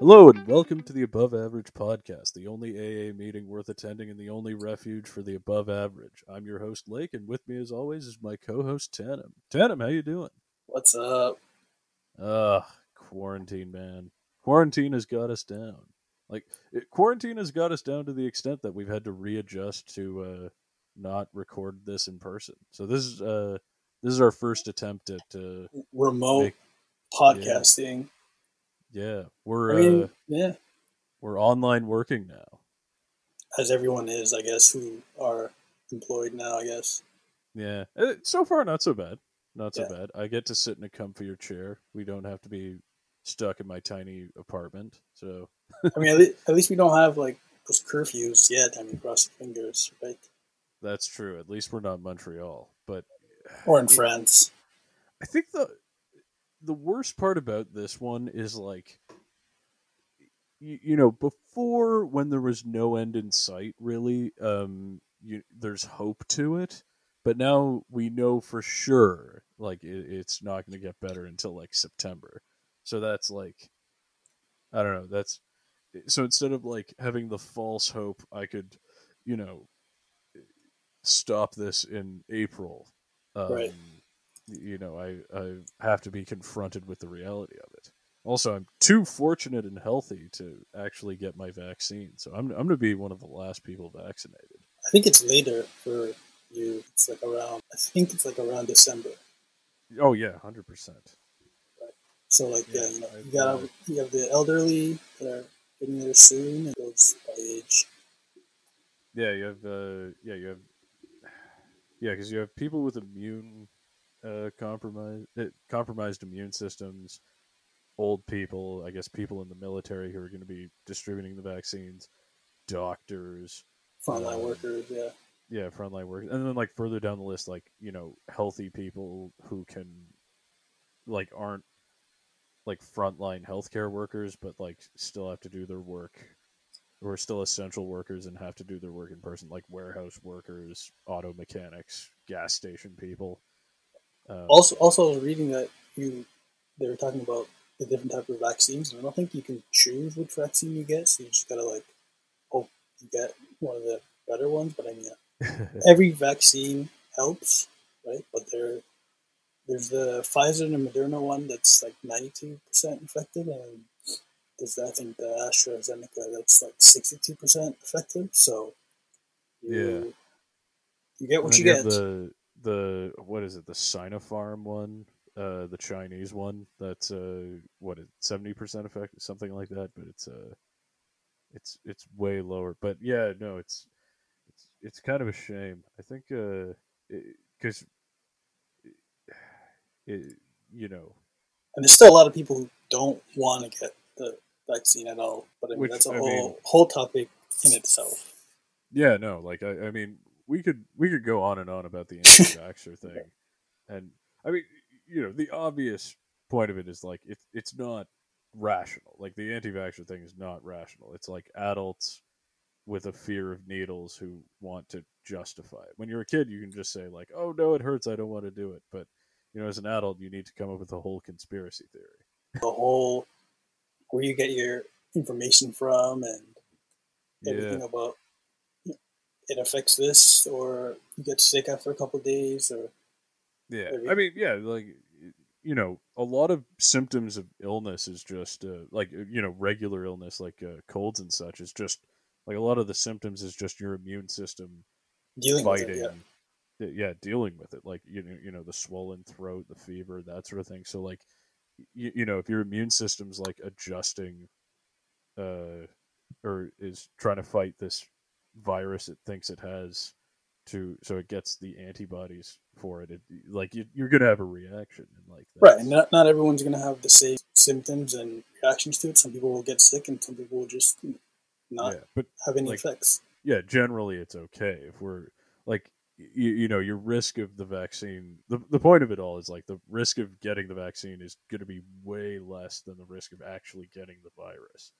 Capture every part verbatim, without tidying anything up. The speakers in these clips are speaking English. Hello and welcome to the Above Average Podcast, the only A A meeting worth attending and the only refuge for the above average. I'm your host, Lake, and with me as always is my co-host, Tanim. Tanim, how you doing? What's up? Ugh, quarantine, man. Quarantine has got us down. Like, it, quarantine has got us down to the extent that we've had to readjust to uh, not record this in person. So this is uh, this is our first attempt at uh, remote make, podcasting. Yeah. Yeah, we're I mean, uh, yeah we're online working now, as everyone is, I guess, who are employed now. I guess. Yeah, so far not so bad, not so yeah. bad. I get to sit in a comfier chair. We don't have to be stuck in my tiny apartment. So I mean, at least, at least we don't have like those curfews yet. I mean, cross your fingers, right? That's true. At least we're not in Montreal, but or in France. I think the. The worst part about this one is, like, you, you know, before, when there was no end in sight, really, um, you, there's hope to it. But now we know for sure, like, it, it's not going to get better until, like, September. So that's, like, I don't know, that's... So instead of, like, having the false hope, I could, you know, stop this in April. Um, right. You know, I, I have to be confronted with the reality of it. Also, I'm too fortunate and healthy to actually get my vaccine, so I'm I'm going to be one of the last people vaccinated. I think it's later for you. It's like around. I think it's like around December. Oh yeah, hundred percent. Right. So like, yeah, yeah, you know, I, you got I, you have the elderly that are getting there soon, and those by age. Yeah, you have. Uh, yeah, you have. Yeah, because you have people with immune. Uh, compromise, uh, compromised immune systems, old people, I guess people in the military who are going to be distributing the vaccines, doctors, frontline um, workers, yeah, yeah, frontline workers, and then like further down the list, like you know, healthy people who can, like, aren't like frontline healthcare workers, but like still have to do their work, or still essential workers and have to do their work in person, like warehouse workers, auto mechanics, gas station people. Um, also, also, I was reading that you they were talking about the different type of vaccines, and I don't think you can choose which vaccine you get. So you just gotta like hope you get one of the better ones. But I mean, every vaccine helps, right? But there, there's the Pfizer and the Moderna one that's like ninety-two percent effective, and there's I think the AstraZeneca that's like sixty-two percent effective. So you, yeah, you get what you, you get. The... The what is it? The Sinopharm one, uh, the Chinese one. That's uh, what is seventy percent effective, something like that. But it's uh, it's it's way lower. But yeah, no, it's it's it's kind of a shame. I think because uh, you know, and there's still a lot of people who don't want to get the vaccine at all. But I mean, which, that's a I whole mean, whole topic in itself. Yeah, no, like I, I mean. We could we could go on and on about the anti-vaxxer thing, and I mean, you know, the obvious point of it is like it's it's not rational. Like the anti-vaxxer thing is not rational. It's like adults with a fear of needles who want to justify it. When you're a kid, you can just say like, "Oh no, it hurts. I don't want to do it." But you know, as an adult, you need to come up with a whole conspiracy theory. The whole where you get your information from and everything yeah. about. It affects this, or you get sick after a couple of days, or yeah. Everything. I mean, yeah, like you know, a lot of symptoms of illness is just uh, like you know, regular illness, like uh, colds and such, is just like a lot of the symptoms is just your immune system dealing fighting, with it, yeah. yeah, dealing with it, like you know, you know, the swollen throat, the fever, that sort of thing. So, like, you, you know, if your immune system's like adjusting, uh, or is trying to fight this. Virus it thinks it has to so it gets the antibodies for it, it like you, you're gonna have a reaction and like that. Right, not, not everyone's gonna have the same symptoms and reactions to it. Some people will get sick and some people will just not yeah, but have any like, effects. Yeah, generally it's okay if we're like you, you know your risk of the vaccine the, the point of it all is like the risk of getting the vaccine is going to be way less than the risk of actually getting the virus.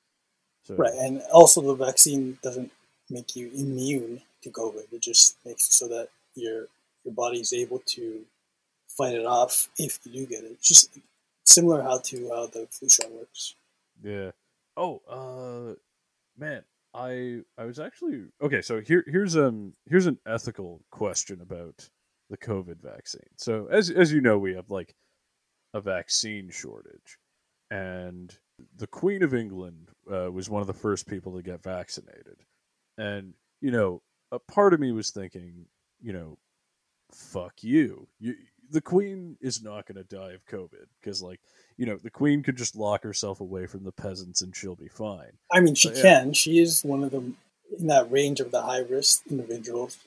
So right, and also the vaccine doesn't make you immune to COVID. It just makes it so that your your body is able to fight it off if you do get it. It's just similar how to how the flu shot works. Yeah, Oh, uh, man, I I was actually okay. So here here's um here's an ethical question about the COVID vaccine. So as as you know, we have like a vaccine shortage, and the Queen of England uh, was one of the first people to get vaccinated, and you know, a part of me was thinking, you know, fuck you, you the Queen is not going to die of COVID because, like, you know, the Queen could just lock herself away from the peasants and she'll be fine. I mean, she but, can. Yeah. She is one of the in that range of the high risk individuals.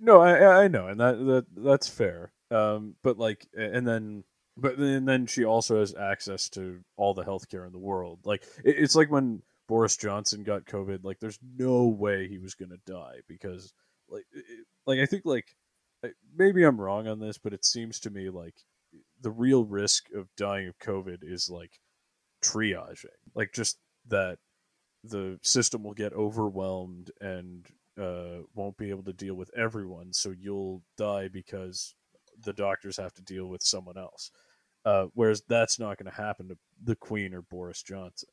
No, I I know, and that that that's fair. Um, but like, and then. But and then she also has access to all the healthcare in the world. Like it's like when Boris Johnson got COVID. Like there's no way he was gonna die because like it, like I think like maybe I'm wrong on this, but it seems to me like the real risk of dying of COVID is like triaging, like just that the system will get overwhelmed and uh, won't be able to deal with everyone, so you'll die because the doctors have to deal with someone else. Uh, whereas that's not going to happen to the Queen or Boris Johnson.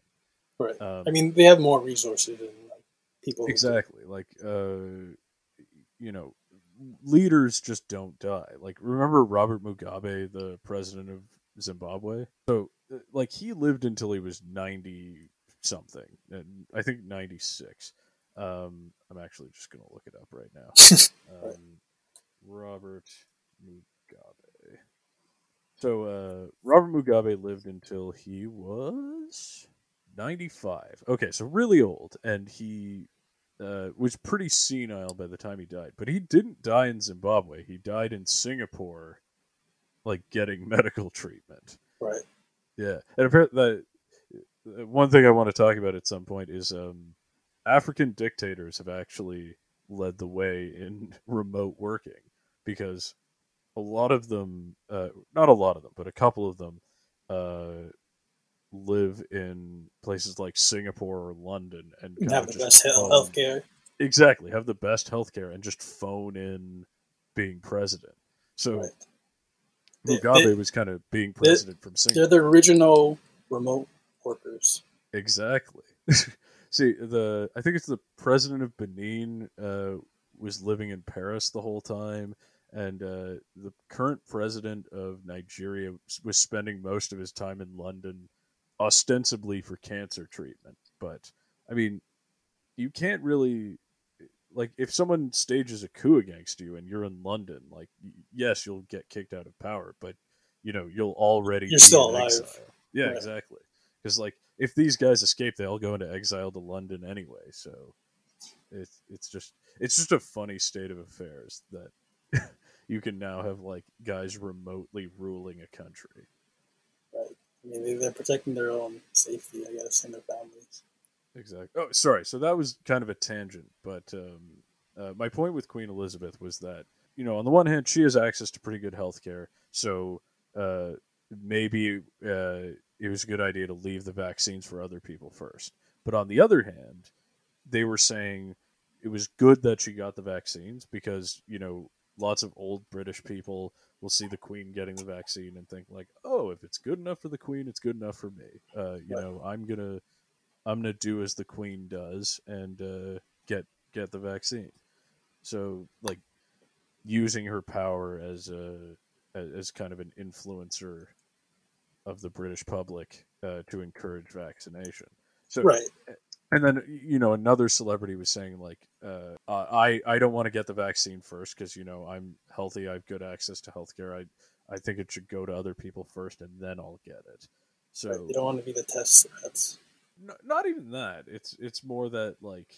Right. Um, I mean, they have more resources than like, people. Exactly. Like, uh, you know, leaders just don't die. Like, remember Robert Mugabe, the president of Zimbabwe? So, like, he lived until he was ninety something, and I think ninety-six. Um, I'm actually just going to look it up right now. Um, right. Robert Mugabe. So uh, Robert Mugabe lived until he was ninety-five. Okay, so really old, and he uh, was pretty senile by the time he died. But he didn't die in Zimbabwe. He died in Singapore, like getting medical treatment. Right. Yeah, and apparently, the one thing I want to talk about at some point is um, African dictators have actually led the way in remote working because a lot of them, uh, not a lot of them, but a couple of them uh, live in places like Singapore or London and have the best phone, healthcare. Exactly, have the best healthcare and just phone in being president. So right. Mugabe they, they, was kind of being president they, from Singapore. They're the original remote workers. Exactly. See, the I think it's the president of Benin uh, was living in Paris the whole time. And uh, the current president of Nigeria was spending most of his time in London, ostensibly for cancer treatment. But, I mean, you can't really, like, if someone stages a coup against you and you're in London, like, yes, you'll get kicked out of power, but, you know, you'll already you're be still in alive. Exile. Yeah, yeah. Exactly. Because, like, if these guys escape, they all go into exile to London anyway. So it's, it's just it's just a funny state of affairs that you can now have like guys remotely ruling a country. Right. I mean, they're protecting their own safety, I guess, and their families. Exactly. Oh, sorry. So that was kind of a tangent, but um, uh, my point with Queen Elizabeth was that, you know, on the one hand, she has access to pretty good healthcare. So uh, maybe uh, it was a good idea to leave the vaccines for other people first. But on the other hand, they were saying it was good that she got the vaccines because, you know, lots of old British people will see the Queen getting the vaccine and think like, "Oh, if it's good enough for the Queen, it's good enough for me." Uh, you right. know, I'm gonna, I'm gonna do as the Queen does and uh, get get the vaccine. So, like, using her power as a as kind of an influencer of the British public uh, to encourage vaccination. So, right. And then, you know, another celebrity was saying, like, uh, I, I don't want to get the vaccine first because, you know, I'm healthy. I have good access to healthcare. I I think it should go to other people first and then I'll get it. So right, you don't want to be the test threats. No, not even that. It's it's more that, like,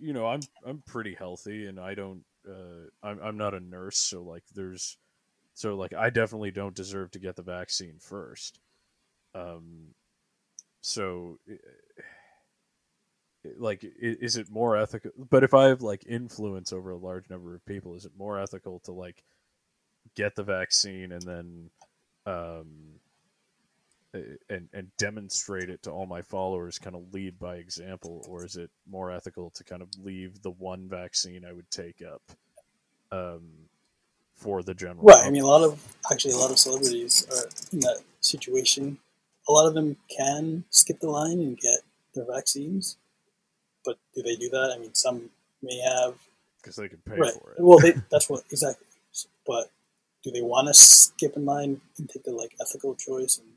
you know, I'm I'm pretty healthy and I don't uh, I'm, I'm not a nurse. So, like, there's so, like, I definitely don't deserve to get the vaccine first. Um, so. It, Like, is it more ethical? But if I have like influence over a large number of people, is it more ethical to like get the vaccine and then, um, and and demonstrate it to all my followers, kind of lead by example, or is it more ethical to kind of leave the one vaccine I would take up, um, for the general? Right. Public? I mean, a lot of actually a lot of celebrities are in that situation. A lot of them can skip the line and get their vaccines. But do they do that? I mean, some may have. Because they can pay right. for it. Well, they, that's what, exactly. But do they want to skip in line and take the, like, ethical choice and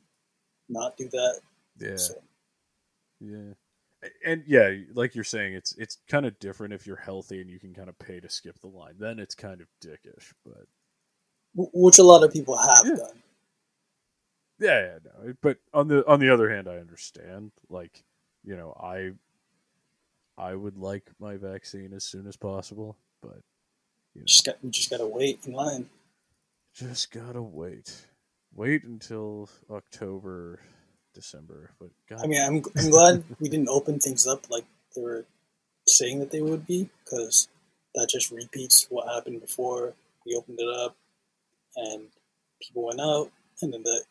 not do that? Yeah. So. Yeah. And yeah, like you're saying, it's it's kind of different if you're healthy and you can kind of pay to skip the line. Then it's kind of dickish, but which a lot of people have yeah. done. Yeah, yeah, no. But on the on the other hand, I understand. Like, you know, I I would like my vaccine as soon as possible, but you know, just got you just gotta wait in line. Just gotta wait. Wait until October. December, but God. I mean, I'm, I'm glad we didn't open things up like they were saying that they would be, because that just repeats what happened before we opened it up, and people went out, and then the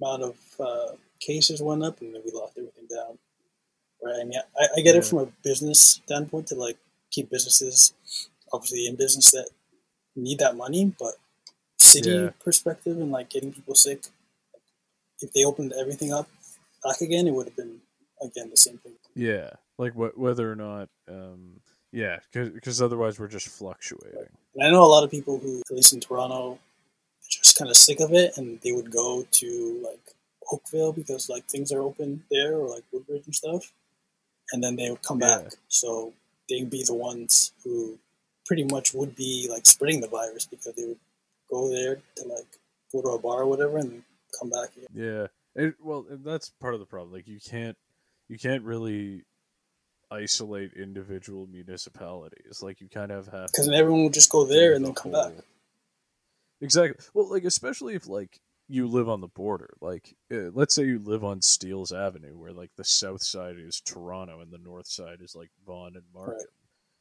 amount of uh, cases went up, and then we locked everything down. Right? I mean, I, I get yeah. it from a business standpoint to like keep businesses obviously in business that need that money, but city yeah. perspective and like getting people sick. If they opened everything up. Back again, it would have been again the same thing. Yeah, like what, whether or not, um, yeah, because otherwise we're just fluctuating. Right. And I know a lot of people who, at least in Toronto, just kind of sick of it, and they would go to like Oakville because like things are open there, or like Woodbridge and stuff, and then they would come yeah. back. So they'd be the ones who pretty much would be like spreading the virus because they would go there to like go to a bar or whatever, and come back again. Yeah. It, well, that's part of the problem. Like you can't, you can't really isolate individual municipalities. Like you kind of have because everyone will just go there and then come back. Exactly. Well, like especially if like you live on the border. Like uh, let's say you live on Steeles Avenue, where like the south side is Toronto and the north side is like Vaughan and Markham. Right.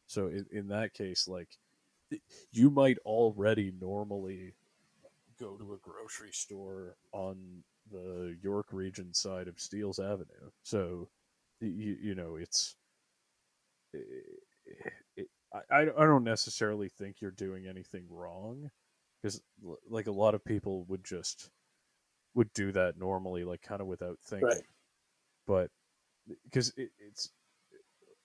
So in, in that case, like you might already normally go to a grocery store on the York region side of Steeles Avenue. So, you, you know, it's... It, it, I, I don't necessarily think you're doing anything wrong, because, like, a lot of people would just would do that normally, like, kind of without thinking. Right. But, because it, it's...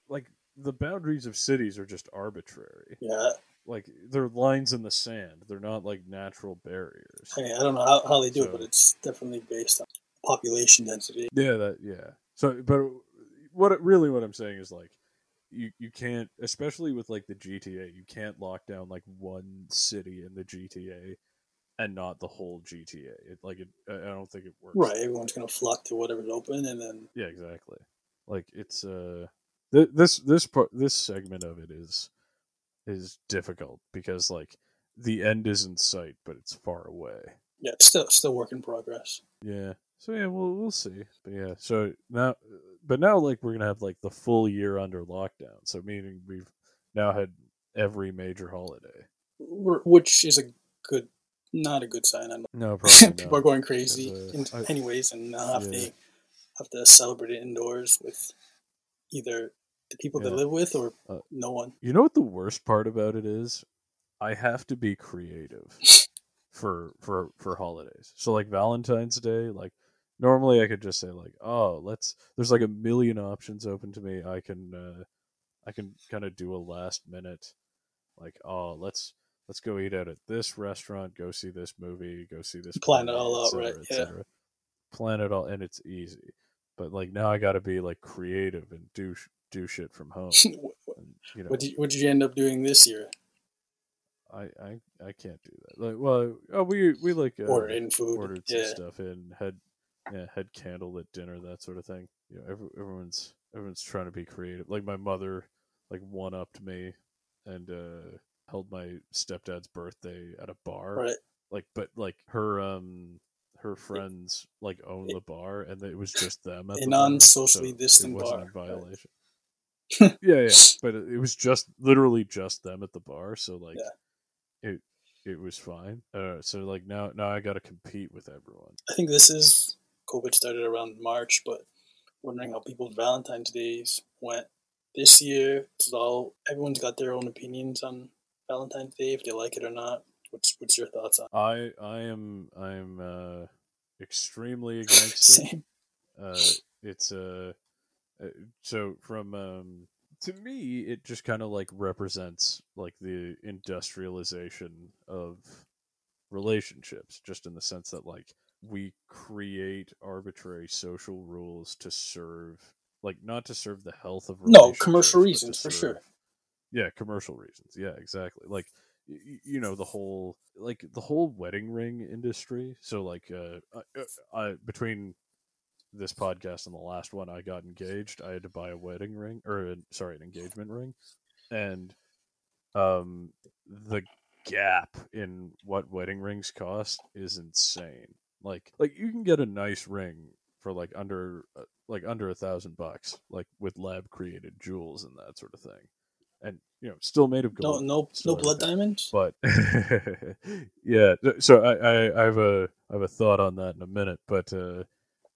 Like, the boundaries of cities are just arbitrary. Yeah. Like, they're lines in the sand. They're not, like, natural barriers. I mean, I don't know how, how they do so, it, but it's definitely based on population density. Yeah, that, yeah. So, but what it, really what I'm saying is, like, you, you can't, especially with, like, the G T A, you can't lock down, like, one city in the G T A and not the whole G T A. It, like, it, I don't think it works. Right, everyone's going to flock to whatever's open, and then... Yeah, exactly. Like, it's, uh... Th- this, this part, this segment of it is... is difficult because like the end is in sight, but it's far away. Yeah, it's still still work in progress. Yeah. So yeah, we'll we'll see. But yeah, so now, but now like we're gonna have like the full year under lockdown. So meaning we've now had every major holiday, which is a good, not a good sign. I'm no, probably people are going crazy uh, in, anyways, and now have yeah. to have to celebrate it indoors with either. The people yeah. they live with, or uh, no one. You know what the worst part about it is? I have to be creative for for for holidays. So like Valentine's Day, like normally I could just say like, oh, let's. There's like a million options open to me. I can uh, I can kind of do a last minute, like oh, let's let's go eat out at this restaurant, go see this movie, go see this. Plan movie, it all out, right? Yeah. Plan it all, and it's easy. But like now I got to be like creative and do. do shit from home. And, you know, what, did you, what did you end up doing this year? I I, I can't do that. Like, well, oh, we we like uh, ordered in food, ordered yeah. some stuff in, had yeah, had candlelit dinner, that sort of thing. You know, every, everyone's everyone's trying to be creative. Like my mother, like one upped me and uh, held my stepdad's birthday at a bar. Right. Like, but like her um her friends it, like owned it, the bar, and it was just them at a the non-socially bar, so distant it wasn't bar. A violation. Right. yeah, yeah, but it was just literally just them at the bar, so like yeah. it it was fine. Uh, so like now now I got to compete with everyone. I think this is COVID started around March, but wondering how people's Valentine's Days went this year. It's all everyone's got their own opinions on Valentine's Day if they like it or not. What's what's your thoughts on? I I am I'm uh, extremely against it. Same. Uh, it's a uh, Uh, so from um, to me, it just kind of like represents like the industrialization of relationships, just in the sense that like we create arbitrary social rules to serve, like not to serve the health of relationships, no commercial reasons for sure. Yeah, commercial reasons. Yeah, exactly. Like, you know, the whole like the whole wedding ring industry. So like uh, I, I between this podcast and the last one, I got engaged. I had to buy a wedding ring or sorry, an engagement ring. And um, the gap in what wedding rings cost is insane. Like like you can get a nice ring for like under like under a thousand bucks, like with lab created jewels and that sort of thing. And, you know, still made of gold. No, no, no blood diamonds. But yeah, so I, I, I have a I have a thought on that in a minute. But uh,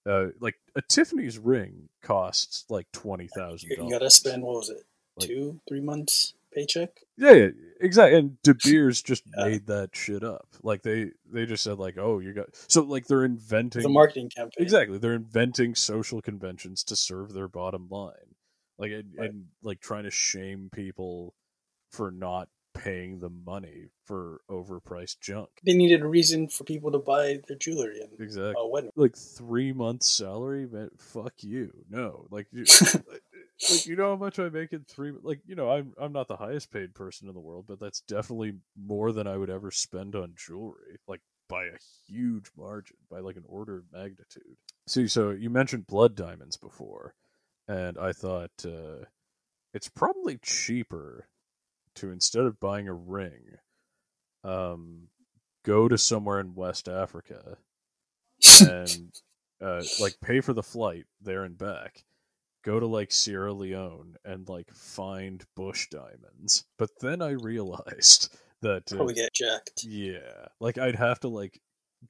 uh, like a Tiffany's ring costs like twenty thousand dollars. You gotta spend what was it, like, two, three months paycheck? Yeah, yeah, exactly. And De Beers just yeah. made that shit up. Like they, they just said like, oh, you got so like they're inventing the marketing campaign. Exactly, they're inventing social conventions to serve their bottom line. Like and, right. and like trying to shame people for not paying the money for overpriced junk. They needed a reason for people to buy their jewelry and exactly uh, wedding. Like three months' salary, man. Fuck you. No, like you, like, like you know how much I make in three. Like you know, I'm I'm not the highest paid person in the world, but that's definitely more than I would ever spend on jewelry. Like by a huge margin, by like an order of magnitude. See, so you mentioned blood diamonds before. And I thought uh, it's probably cheaper to, instead of buying a ring, um, go to somewhere in West Africa and uh, like pay for the flight there and back. Go to like Sierra Leone and like find bush diamonds. But then I realized that uh, probably get jacked. Yeah, like I'd have to like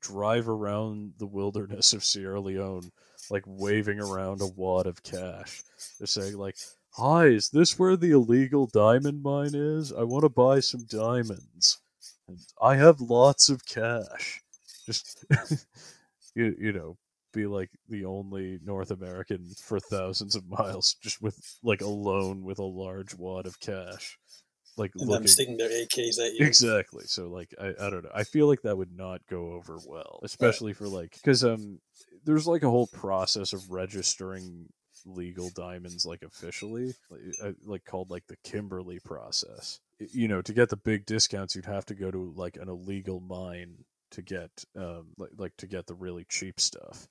drive around the wilderness of Sierra Leone, like waving around a wad of cash. They're saying like, hi, is this where the illegal diamond mine is? I want to buy some diamonds. And I have lots of cash. Just, you, you know, be like the only North American for thousands of miles, just with like alone with a large wad of cash. Like and looking... them sticking their A Ks at you. Exactly. So, like, I, I don't know. I feel like that would not go over well, especially right. for, like, because um, there's, like, a whole process of registering legal diamonds, like, officially, like, like, called, like, the Kimberley process. You know, to get the big discounts, you'd have to go to, like, an illegal mine to get, um, like, like to get the really cheap stuff.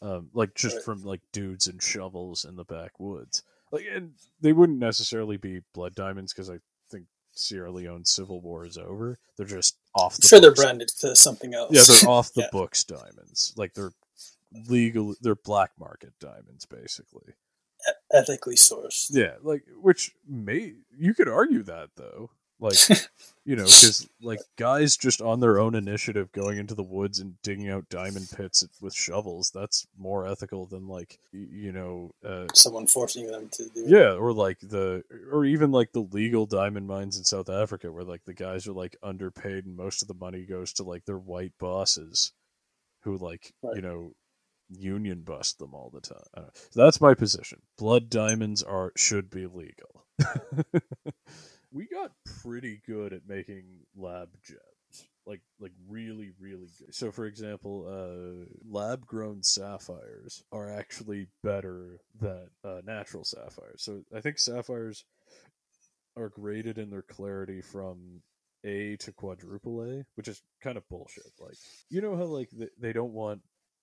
Um, like, just right. from, like, dudes and shovels in the backwoods. Like, and they wouldn't necessarily be blood diamonds, because I Sierra Leone civil war is over. They're just off the I'm sure books. They're branded to something else. Yeah, they're off the yeah. books diamonds. Like they're legal, they're black market diamonds basically. E- ethically sourced. Yeah, like which may you could argue that though. Like you know, cuz like guys just on their own initiative going into the woods and digging out diamond pits with shovels, that's more ethical than like you know uh, someone forcing them to do it. Yeah, or like the or even like the legal diamond mines in South Africa where like the guys are like underpaid and most of the money goes to like their white bosses who like, right. you know, union bust them all the time. I don't know. So that's my position. Blood diamonds are should be legal. We got pretty good at making lab gems, like like really, really good. So, for example, uh, lab-grown sapphires are actually better than uh, natural sapphires. So, I think sapphires are graded in their clarity from A to quadruple A, which is kind of bullshit. Like, you know how like th- they don't want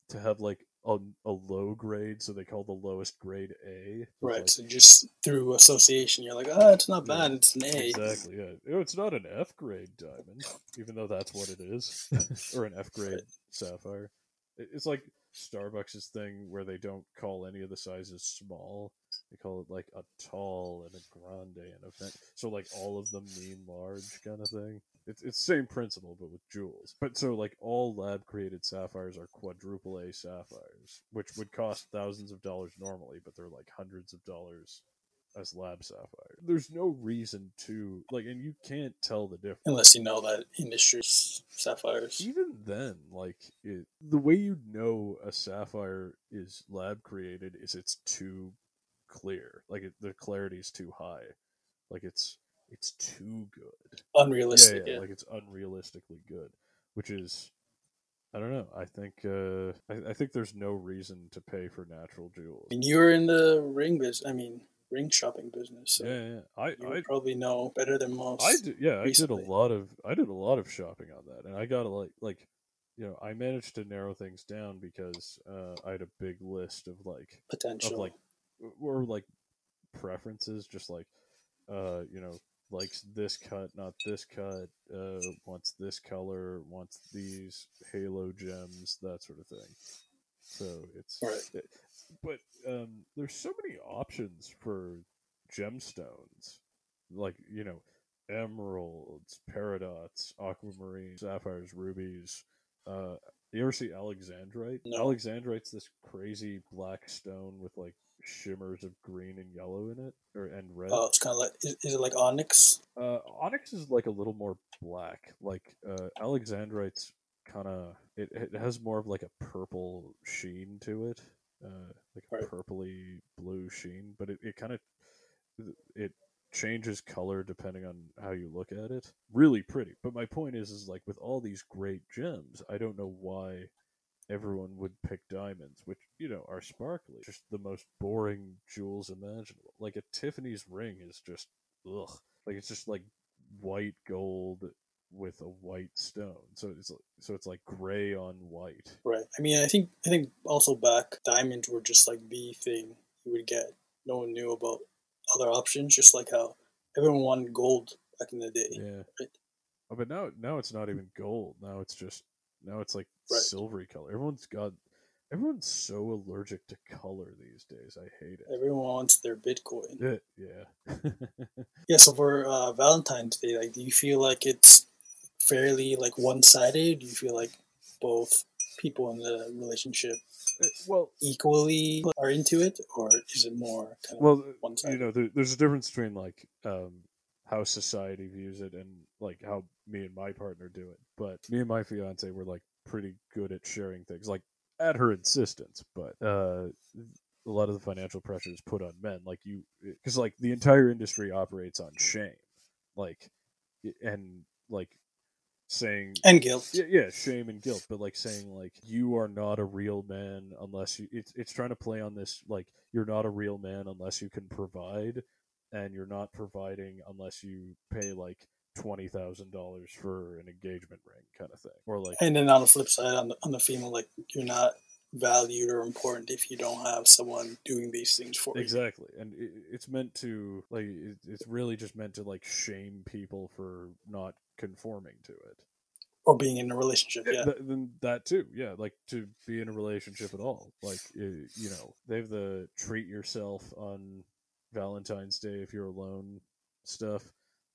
to have like a, a low grade, so they call the lowest grade A. Right, like, so just through association, you're like, oh, it's not bad, yeah, it's an A. Exactly, yeah. It's not an F grade diamond, even though that's what it is. Or an F grade right. sapphire. It's like Starbucks' thing where they don't call any of the sizes small. They call it like a tall and a grande and a vent. So like all of them mean large kind of thing. It's it's the same principle, but with jewels. But so like all lab created sapphires are quadruple A sapphires, which would cost thousands of dollars normally, but they're like hundreds of dollars as lab sapphire. There's no reason to like, and you can't tell the difference unless you know that industry's sapphires. Even then, like it, the way you know a sapphire is lab created is it's too clear. Like it, the clarity is too high. Like it's it's too good. Unrealistic. Yeah, yeah, yeah. Like it's unrealistically good, which is, I don't know. I think uh, I, I think there's no reason to pay for natural jewels. And you're in the ring business. I mean, ring shopping business. So yeah, yeah. I, you I probably know better than most. I do, yeah, recently. I did a lot of I did a lot of shopping on that, and I got to like like. You know, I managed to narrow things down because uh, I had a big list of like potential, of like, or like preferences, just like, uh, you know, likes this cut, not this cut, uh, wants this color, wants these halo gems, that sort of thing. So it's, right. it, but um, there's so many options for gemstones, like, you know, emeralds, peridots, aquamarine, sapphires, rubies. Uh, you ever see alexandrite? No. Alexandrite's this crazy black stone with like shimmers of green and yellow in it, or and red. Oh, it's kind of like is, is it like onyx? Uh, onyx is like a little more black. Like uh, alexandrite's kind of it, it has more of like a purple sheen to it, uh, like a right. purpley blue sheen. But it, it kind of it changes color depending on how you look at it. Really pretty. But my point is is like with all these great gems, I don't know why everyone would pick diamonds, which, you know, are sparkly. Just the most boring jewels imaginable. Like a Tiffany's ring is just ugh. Like it's just like white gold with a white stone. So it's so it's like gray on white. Right. I mean, I think I think also back diamonds were just like the thing you would get. No one knew about other options, just like how everyone wanted gold back in the day. Yeah. Right? Oh, but now, now it's not even gold. Now it's just now it's like right. silvery color. Everyone's got everyone's so allergic to color these days. I hate it. Everyone wants their Bitcoin. Yeah. Yeah. yeah. So for uh, Valentine's Day, like, do you feel like it's fairly like one-sided? Do you feel like both people in the relationship well equally are into it, or is it more kind of well one-sided? You know, there, there's a difference between like um how society views it and like how me and my partner do it. But me and my fiance were like pretty good at sharing things, like at her insistence, but uh a lot of the financial pressure is put on men, like you, because like the entire industry operates on shame, like and like saying and guilt yeah, yeah shame and guilt, but like saying like you are not a real man unless you it's it's trying to play on this like you're not a real man unless you can provide, and you're not providing unless you pay like twenty thousand dollars for an engagement ring kind of thing, or like and then on the flip side on the, on the female, like you're not valued or important if you don't have someone doing these things for you. Exactly. And it, it's meant to like it, it's really just meant to like shame people for not conforming to it or being in a relationship. Yeah, Th- then that too. Yeah, like to be in a relationship at all, like it, you know, they have the treat yourself on Valentine's Day if you're alone stuff,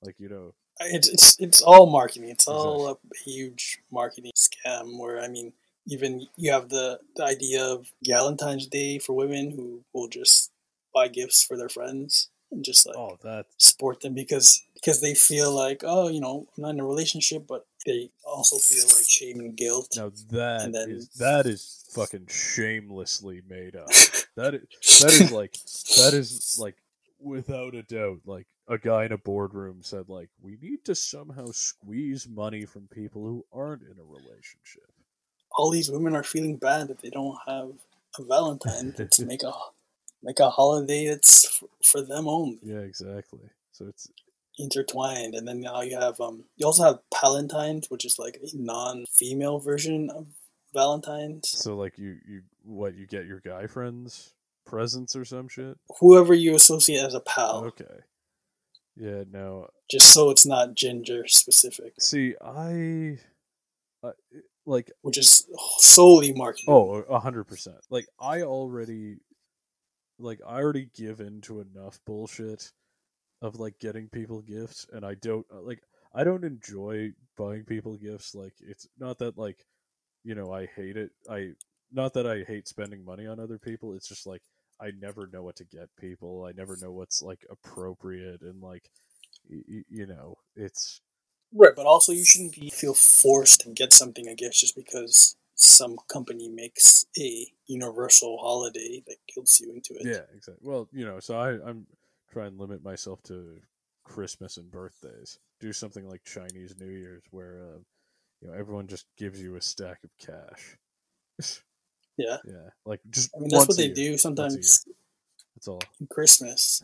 like, you know, it's it's, it's all marketing. It's exactly. all a huge marketing scam where I mean even you have the, the idea of Galentine's Day for women who will just buy gifts for their friends and just like oh, that. Sport them because because they feel like, oh, you know, I'm not in a relationship, but they also feel like shame and guilt. Now that and then, is that is fucking shamelessly made up. that is that is like that is like without a doubt, like a guy in a boardroom said, like we need to somehow squeeze money from people who aren't in a relationship. All these women are feeling bad that they don't have a Valentine to make a make a holiday that's f- for them only. Yeah, exactly. So it's intertwined, and then now you have um, you also have Palentines, which is like a non-female version of Valentines. So like you, you what you get your guy friends presents or some shit. Whoever you associate as a pal. Okay. Yeah. No. Just so it's not gender specific. See, I. I Like, which is solely marketing. Oh, a hundred percent. Like, I already, like, I already give into enough bullshit of like getting people gifts, and I don't like. I don't enjoy buying people gifts. Like, it's not that like, you know, I hate it. I not that I hate spending money on other people. It's just like I never know what to get people. I never know what's like appropriate, and like, y- you know, it's. Right, but also you shouldn't be feel forced to get something a gift just because some company makes a universal holiday that guilts you into it. Yeah, exactly. Well, you know, so I, I'm trying to limit myself to Christmas and birthdays. Do something like Chinese New Year's where, uh, you know, everyone just gives you a stack of cash. Yeah. Yeah. Like just I mean, that's what they do sometimes. That's all. Christmas.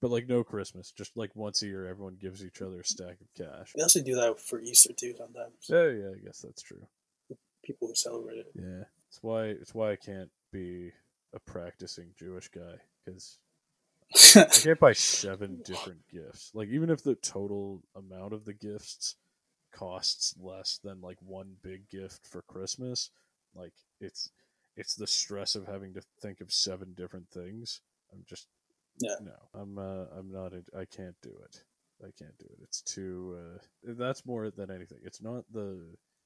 But like no Christmas, just like once a year, everyone gives each other a stack of cash. They also do that for Easter too sometimes. Oh yeah, I guess that's true. People who celebrate it. Yeah, it's why it's why I can't be a practicing Jewish guy because I can't buy seven different gifts. Like even if the total amount of the gifts costs less than like one big gift for Christmas, like it's it's the stress of having to think of seven different things. I'm just. Yeah. No, I'm. Uh, I'm not. A, I can't do it. I can't do it. It's too. Uh, that's more than anything. It's not the.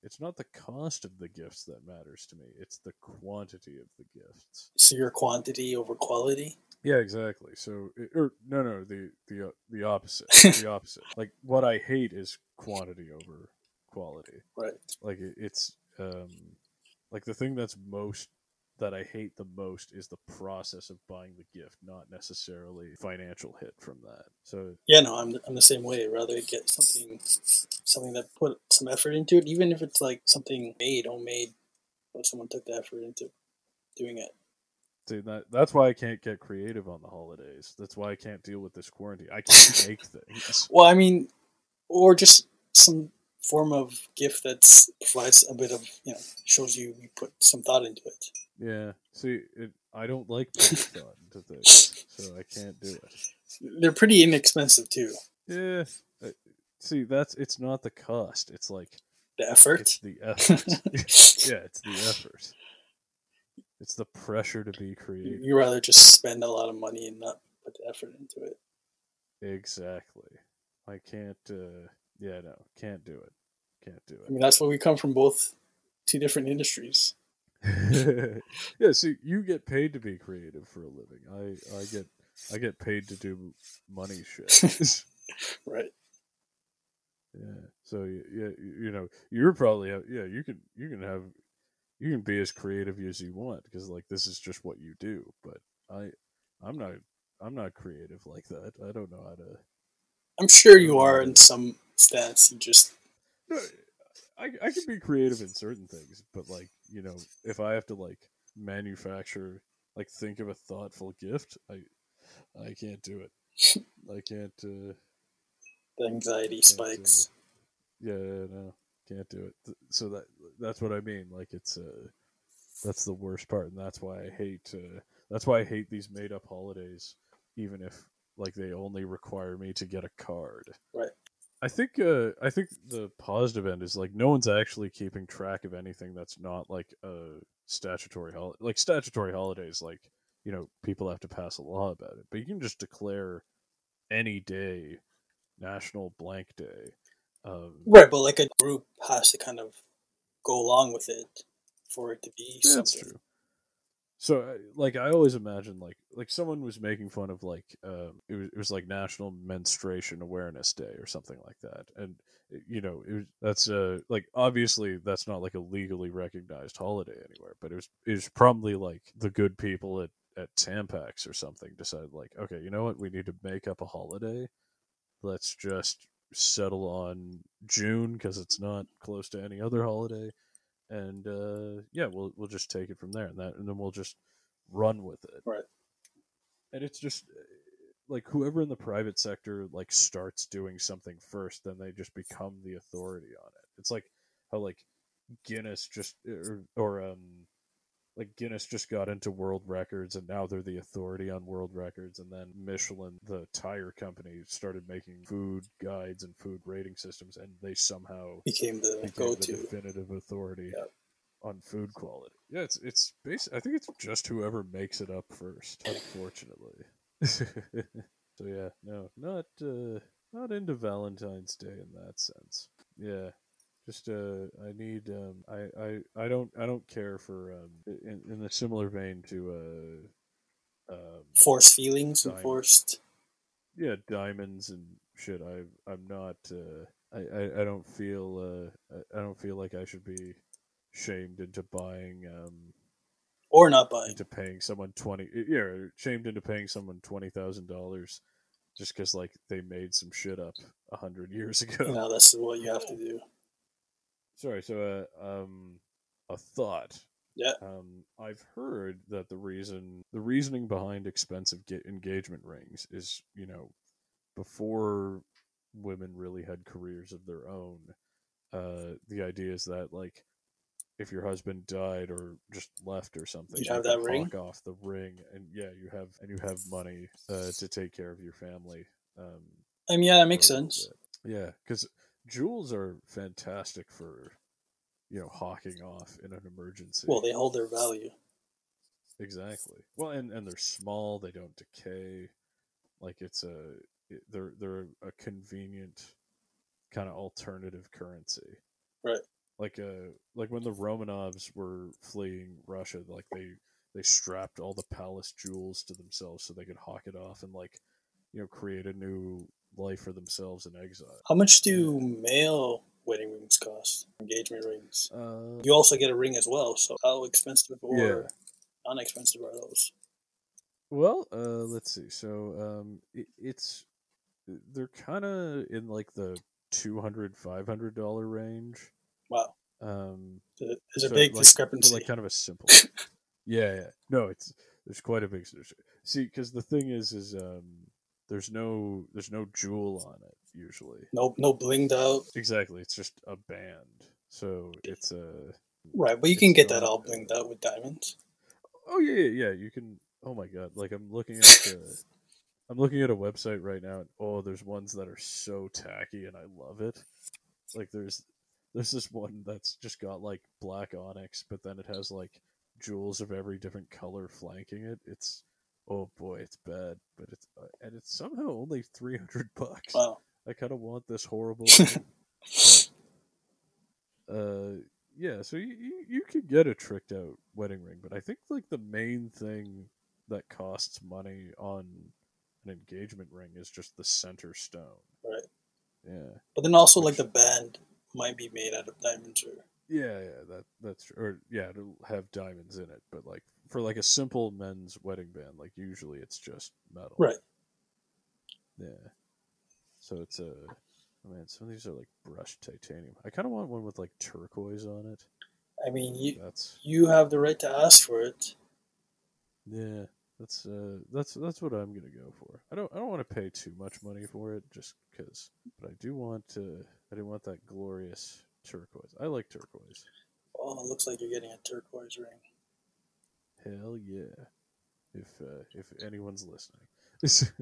It's not the cost of the gifts that matters to me. It's the quantity of the gifts. So your quantity over quality. Yeah, exactly. So, it, or no, no, the the uh, the opposite. The opposite. Like what I hate is quantity over quality. Right. Like it, it's um, like the thing that's most. That I hate the most is the process of buying the gift, not necessarily financial hit from that. So yeah, no, I'm I'm the same way. Rather get something, something that put some effort into it, even if it's like something made, homemade, or someone took the effort into doing it. See, that that's why I can't get creative on the holidays. That's why I can't deal with this quarantine. I can't make things. Well, I mean, or just some form of gift that provides a bit of, you know, shows you you put some thought into it. Yeah, see, it, I don't like putting thought into things, so I can't do it. They're pretty inexpensive, too. Yeah, I, see, that's it's not the cost, it's like... The effort? It's the effort. Yeah, it's the effort. It's the pressure to be creative. You'd rather just spend a lot of money and not put the effort into it. Exactly. I can't, uh, yeah, no, can't do it. Can't do it. I mean, that's why we come from both, two different industries. Yeah, see, you get paid to be creative for a living. I, I get I get paid to do money shit. Right. Yeah. So yeah, you know, you're probably yeah, you can you can have you can be as creative as you want because like this is just what you do, but I I'm not I'm not creative like that. I don't know how to I'm sure you are in some stance. You just no, I, I can be creative in certain things, but like, you know, if I have to like manufacture, like think of a thoughtful gift, I, I can't do it. I can't, uh, the anxiety can't spikes. Yeah, no, can't do it. So that, that's what I mean. Like it's, uh, that's the worst part. And that's why I hate, uh, that's why I hate these made up holidays, even if like they only require me to get a card. Right. I think uh, I think the positive end is like no one's actually keeping track of anything that's not like a statutory holiday. Like statutory holidays, like, you know, people have to pass a law about it, but you can just declare any day National Blank Day. Um, right, but like a group has to kind of go along with it for it to be yeah, something. That's true. So, like, I always imagine, like, like someone was making fun of, like, um, it was, it was like National Menstruation Awareness Day or something like that, and you know, it was, that's uh, like obviously that's not like a legally recognized holiday anywhere, but it was it was probably like the good people at at Tampax or something decided, like, okay, you know what, we need to make up a holiday. Let's just settle on June because it's not close to any other holiday. And uh, yeah, we'll we'll just take it from there, and that, and then we'll just run with it. Right. And it's just like whoever in the private sector like starts doing something first, then they just become the authority on it. It's like how like Guinness just or, or um like Guinness just got into world records, and now they're the authority on world records. And then Michelin, the tire company, started making food guides and food rating systems, and they somehow became the became go-to the definitive authority yep. on food quality. Yeah, it's it's basically, I think it's just whoever makes it up first, unfortunately. So yeah, no, not uh, not into Valentine's Day in that sense. Yeah. Just uh, I need um, I, I I don't I don't care for um, in in a similar vein to uh, um, forced feelings diamonds. And forced yeah diamonds and shit. I I'm not uh, I, I, I don't feel uh, I, I don't feel like I should be shamed into buying, um, or not buying, into paying someone twenty. Yeah, shamed into paying someone twenty thousand dollars just because like they made some shit up a hundred years ago. No, that's what you have to do. Sorry, so uh, um, a thought. Yeah. Um, I've heard that the reason, the reasoning behind expensive engagement rings is, you know, before women really had careers of their own, uh, the idea is that like if your husband died or just left or something, you have that ring off the ring, and yeah, you have and you have money uh, to take care of your family. Um, um yeah, that makes sense. Yeah, because jewels are fantastic for, you know, hawking off in an emergency. Well, they hold their value. Exactly. Well, and, and they're small. They don't decay. Like it's a they're they're a convenient kind of alternative currency. Right. Like uh like when the Romanovs were fleeing Russia, like they they strapped all the palace jewels to themselves so they could hawk it off and like, you know, create a new life for themselves in exile. How much do male wedding rings cost? Engagement rings. Uh, you also get a ring as well. So how expensive or yeah. non-expensive are those? Well, uh, let's see. So um, it, it's they're kind of in like the two hundred dollars, five hundred dollars range. Wow. Um, there's a so big like, discrepancy. Like kind of a simple. yeah, yeah. No, it's there's quite a big. See, because the thing is, is um. There's no, there's no jewel on it usually. No, no blinged out. Exactly, it's just a band. So it's a right, but you can get that all blinged out with diamonds. Oh yeah, yeah, yeah. You can. Oh my god! Like I'm looking at, the, I'm looking at a website right now, and oh, there's ones that are so tacky, and I love it. Like there's, there's this one that's just got like black onyx, but then it has like jewels of every different color flanking it. It's Oh boy, it's bad, but it's uh, and it's somehow only three hundred bucks. Wow! I kind of want this horrible. but, uh, yeah. So you, you you can get a tricked out wedding ring, but I think like the main thing that costs money on an engagement ring is just the center stone. Right. Yeah. But then also Which, like the band might be made out of diamonds or. Yeah, yeah, that that's true. Or yeah, it'll have diamonds in it, but like. For like a simple men's wedding band, like usually it's just metal, right? Yeah. So it's a. I mean, some of these are like brushed titanium. I kind of want one with like turquoise on it. I mean, you that's, you have the right to ask for it. Yeah, that's uh, that's that's what I'm gonna go for. I don't I don't want to pay too much money for it, just because. But I do want to. I do want that glorious turquoise. I like turquoise. Oh, it looks like you're getting a turquoise ring. Hell yeah! If uh, if anyone's listening,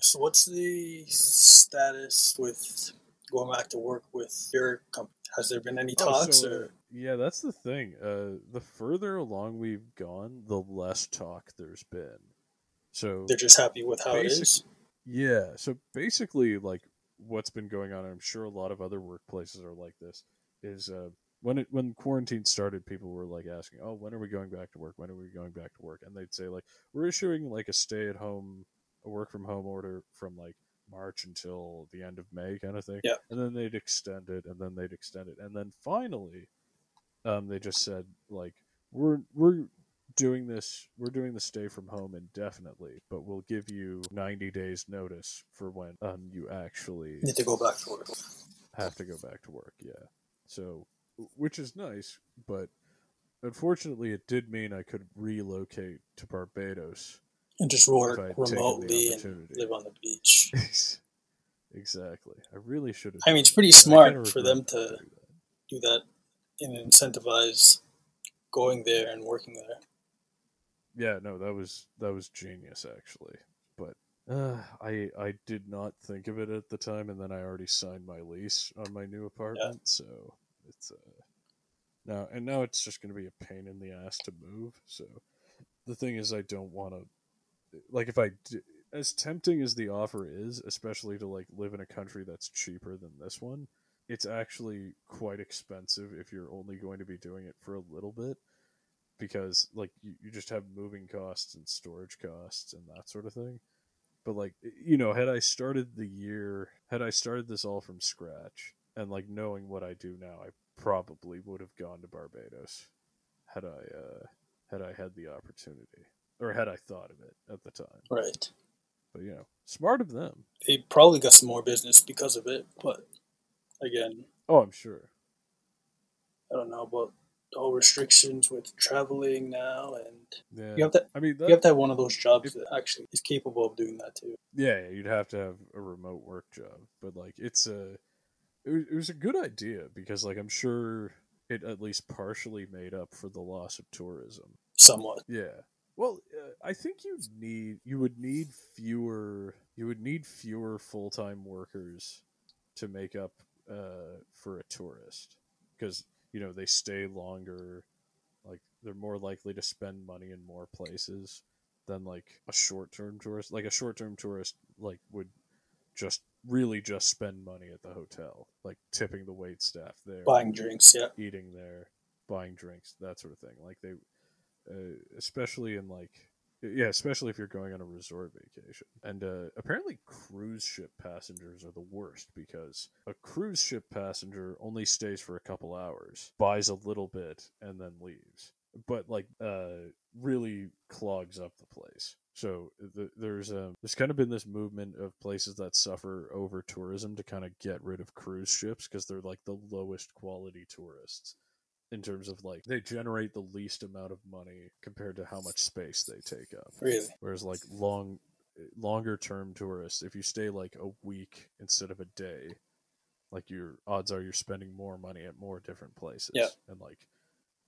so what's the status with going back to work with your company? Has there been any talks? Oh, so, or yeah, that's the thing. Uh, the further along we've gone, the less talk there's been. So they're just happy with how it is. Yeah. So basically, like what's been going on, and I'm sure a lot of other workplaces are like this. Is uh. When it, when quarantine started, people were like asking, oh, when are we going back to work? When are we going back to work? And they'd say like, we're issuing like a stay at home, a work from home order from like March until the end of May kind of thing. Yeah. And then they'd extend it and then they'd extend it. And then finally, um, they just said like, we're, we're doing this, we're doing the stay from home indefinitely, but we'll give you ninety days notice for when um you actually need to go back to work. Have to go back to work. Yeah. So, which is nice, but unfortunately it did mean I could relocate to Barbados. And just work remotely and live on the beach. Exactly. I really should have. I mean, it's pretty smart for them to do that and incentivize going there and working there. Yeah, no, that was that was genius, actually. But uh, I I did not think of it at the time, and then I already signed my lease on my new apartment, yeah. so... It's uh, now and now it's just going to be a pain in the ass to move. So the thing is, I don't want to like if I d- as tempting as the offer is, especially to like live in a country that's cheaper than this one. It's actually quite expensive if you're only going to be doing it for a little bit because like you, you just have moving costs and storage costs and that sort of thing. But like, you know, had I started the year, had I started this all from scratch. And, like, knowing what I do now, I probably would have gone to Barbados had I uh, had I had the opportunity, or had I thought of it at the time. Right. But, you know, smart of them. They probably got some more business because of it, but again... Oh, I'm sure. I don't know about all restrictions with traveling now, and yeah. you have to. I mean, that, you have to have one of those jobs if, that actually is capable of doing that too. Yeah, you'd have to have a remote work job, but like it's a, it was, it was a good idea because like I'm sure it at least partially made up for the loss of tourism. Somewhat. Yeah. Well, uh, I think you need you would need fewer you would need fewer full-time workers to make up uh, for a tourist because. You know, they stay longer, like they're more likely to spend money in more places than like a short-term tourist. Like a short-term tourist, like would just really just spend money at the hotel, like tipping the wait staff there, buying drinks, yeah, eating there, buying drinks, that sort of thing. Like they, uh, especially in like, yeah, especially if you're going on a resort vacation. And uh, apparently, cruise ship passengers are the worst because a cruise ship passenger only stays for a couple hours, buys a little bit, and then leaves. But like, uh, really clogs up the place. So the, there's um, there's kind of been this movement of places that suffer over tourism to kind of get rid of cruise ships because they're like the lowest quality tourists. In terms of like they generate the least amount of money compared to how much space they take up. Really? Whereas like long longer term tourists, if you stay like a week instead of a day, like your odds are you're spending more money at more different places. Yeah. And like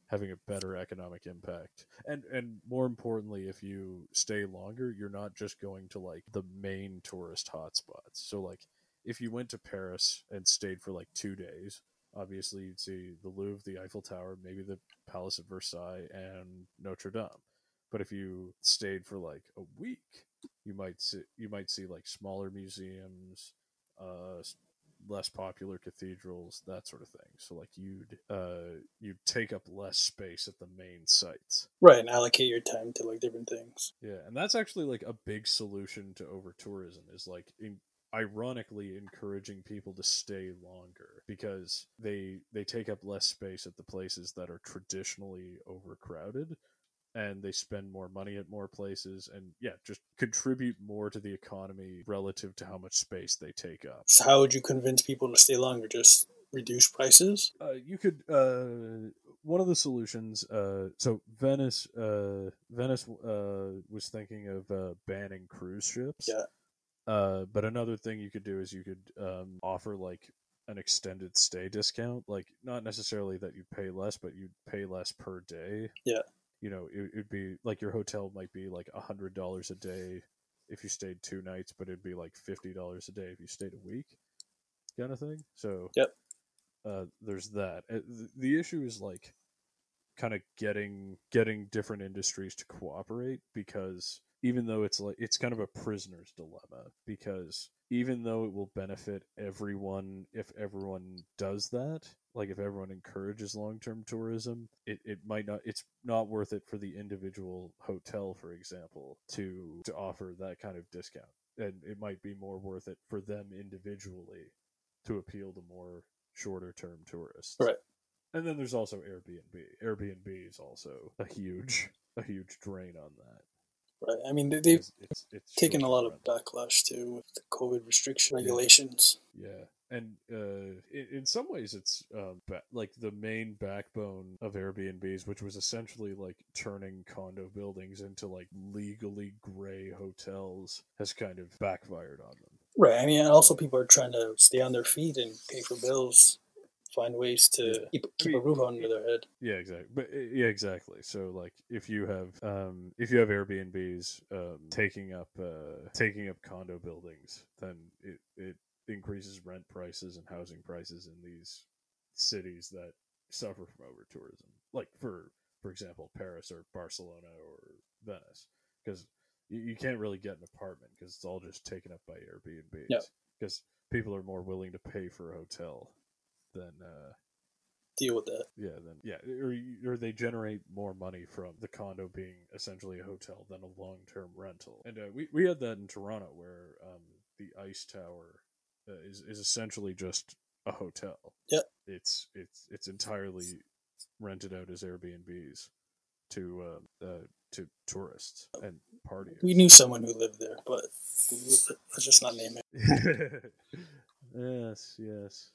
having a better economic impact. And and more importantly, if you stay longer, you're not just going to like the main tourist hotspots. So like if you went to Paris and stayed for like two days, obviously, you'd see the Louvre, the Eiffel Tower, maybe the Palace of Versailles, and Notre Dame. But if you stayed for like a week, you might see you might see like smaller museums, uh, less popular cathedrals, that sort of thing. So like you'd uh, you'd take up less space at the main sites, right? And allocate your time to like different things. Yeah, and that's actually like a big solution to over tourism is like in. Ironically encouraging people to stay longer because they they take up less space at the places that are traditionally overcrowded and they spend more money at more places and yeah just contribute more to the economy relative to how much space they take up. So how would you convince people to stay longer? Just reduce prices? Uh, you could uh one of the solutions uh so Venice uh Venice uh was thinking of uh banning cruise ships. Yeah. Uh, but another thing you could do is you could um, offer like an extended stay discount, like not necessarily that you pay less, but you'd pay less per day. Yeah. You know, it, it'd be like your hotel might be like a hundred dollars a day if you stayed two nights, but it'd be like fifty dollars a day if you stayed a week, kind of thing. So yep. Uh, there's that. The issue is like kind of getting getting different industries to cooperate because. Even though it's like it's kind of a prisoner's dilemma because even though it will benefit everyone if everyone does that, like if everyone encourages long-term tourism, it, it might not it's not worth it for the individual hotel, for example, to to offer that kind of discount. And it might be more worth it for them individually to appeal to more shorter-term tourists. Right. And then there's also Airbnb. Airbnb is also a huge a huge drain on that. Right. I mean, they've it's, it's, it's taken a lot of backlash too with the COVID restriction regulations. Yeah. yeah. And uh, in, in some ways, it's um, ba- like the main backbone of Airbnbs, which was essentially like turning condo buildings into like legally gray hotels, has kind of backfired on them. Right. I mean, and also people are trying to stay on their feet and pay for bills, find ways to yeah. keep, keep I mean, a roof under their head. Yeah, exactly. But yeah, exactly. So like if you have um if you have Airbnbs um taking up uh taking up condo buildings, then it it increases rent prices and housing prices in these cities that suffer from over tourism. Like for for example, Paris or Barcelona or Venice, because you, you can't really get an apartment because it's all just taken up by Airbnbs. Yep. Because people are more willing to pay for a hotel. Then uh, deal with that. Yeah, then yeah, or or they generate more money from the condo being essentially a hotel than a long-term rental. And uh, we we had that in Toronto where um, the Ice Tower uh, is is essentially just a hotel. Yep. It's it's it's entirely rented out as Airbnbs to uh, uh, to tourists and partiers. We knew someone who lived there, but let's just not name it. Yes, yes.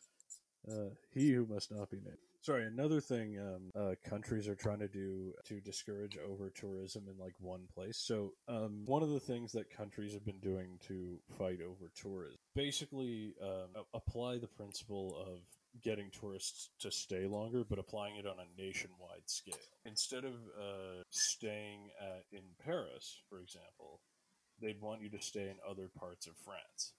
Uh, he who must not be named. Sorry, another thing um, uh, countries are trying to do to discourage over-tourism in, like, one place. So, um, one of the things that countries have been doing to fight over-tourism, basically um, apply the principle of getting tourists to stay longer, but applying it on a nationwide scale. Instead of uh, staying at, in Paris, for example, they'd want you to stay in other parts of France.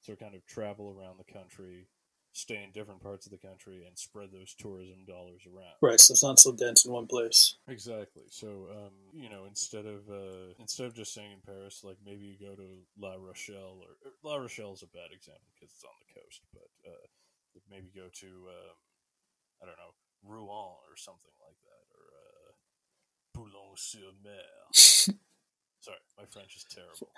So kind of travel around the country, stay in different parts of the country, and spread those tourism dollars around. Right, so it's not so dense in one place. Exactly. So, um, you know, instead of uh, instead of just staying in Paris, like maybe you go to La Rochelle, or, or La Rochelle's a bad example because it's on the coast, but uh, maybe go to, um, I don't know, Rouen or something like that, or uh, Boulogne-sur-Mer. Sorry, my French is terrible.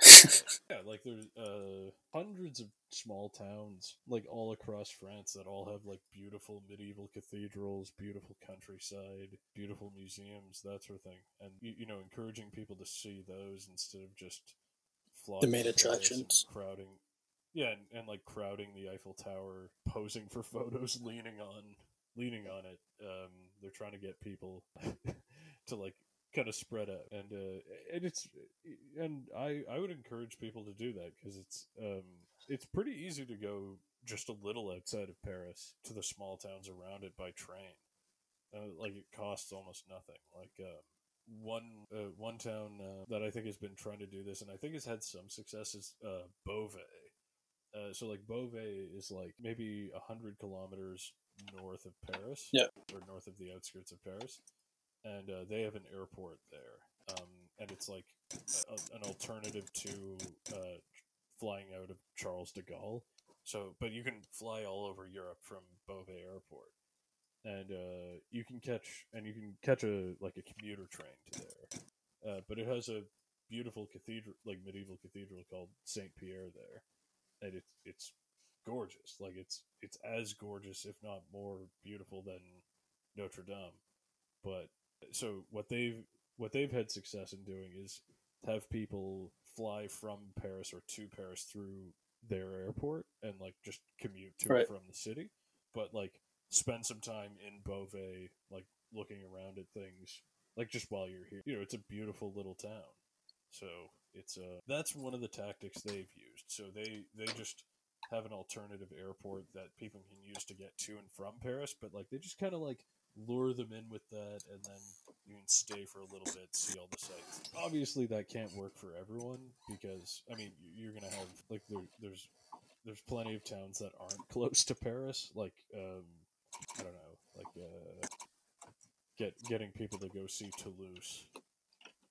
Yeah, like there's uh, hundreds of small towns, like all across France, that all have like beautiful medieval cathedrals, beautiful countryside, beautiful museums, that sort of thing. And you, you know, encouraging people to see those instead of just flocking the main attractions, crowding. Yeah, and, and like crowding the Eiffel Tower, posing for photos, leaning on, leaning on it. Um, they're trying to get people to like. Kind of spread out, and uh, and it's and I, I would encourage people to do that because it's um it's pretty easy to go just a little outside of Paris to the small towns around it by train. Uh, like it costs almost nothing. Like uh, one uh, one town uh, that I think has been trying to do this, and I think has had some success, is uh, Beauvais. Uh, so like Beauvais is like maybe a hundred kilometers north of Paris, yeah, or north of the outskirts of Paris. And uh, they have an airport there, um, and it's like a, an alternative to uh, flying out of Charles de Gaulle. So, but you can fly all over Europe from Beauvais Airport, and uh, you can catch and you can catch a like a commuter train to there. Uh, but it has a beautiful cathedral, like medieval cathedral called Saint Pierre there, and it's it's gorgeous. Like it's it's as gorgeous, if not more beautiful than Notre Dame, but. So what they've what they've had success in doing is have people fly from Paris or to Paris through their airport and like just commute to right. and from the city, but like spend some time in Beauvais, like looking around at things, like just while you're here. You know, it's a beautiful little town. So it's uh that's one of the tactics they've used. So they they just have an alternative airport that people can use to get to and from Paris, but like they just kind of like. Lure them in with that, and then you can stay for a little bit, see all the sights. Obviously, that can't work for everyone because I mean, you're gonna have like there, there's there's plenty of towns that aren't close to Paris. Like um, I don't know, like uh, get getting people to go see Toulouse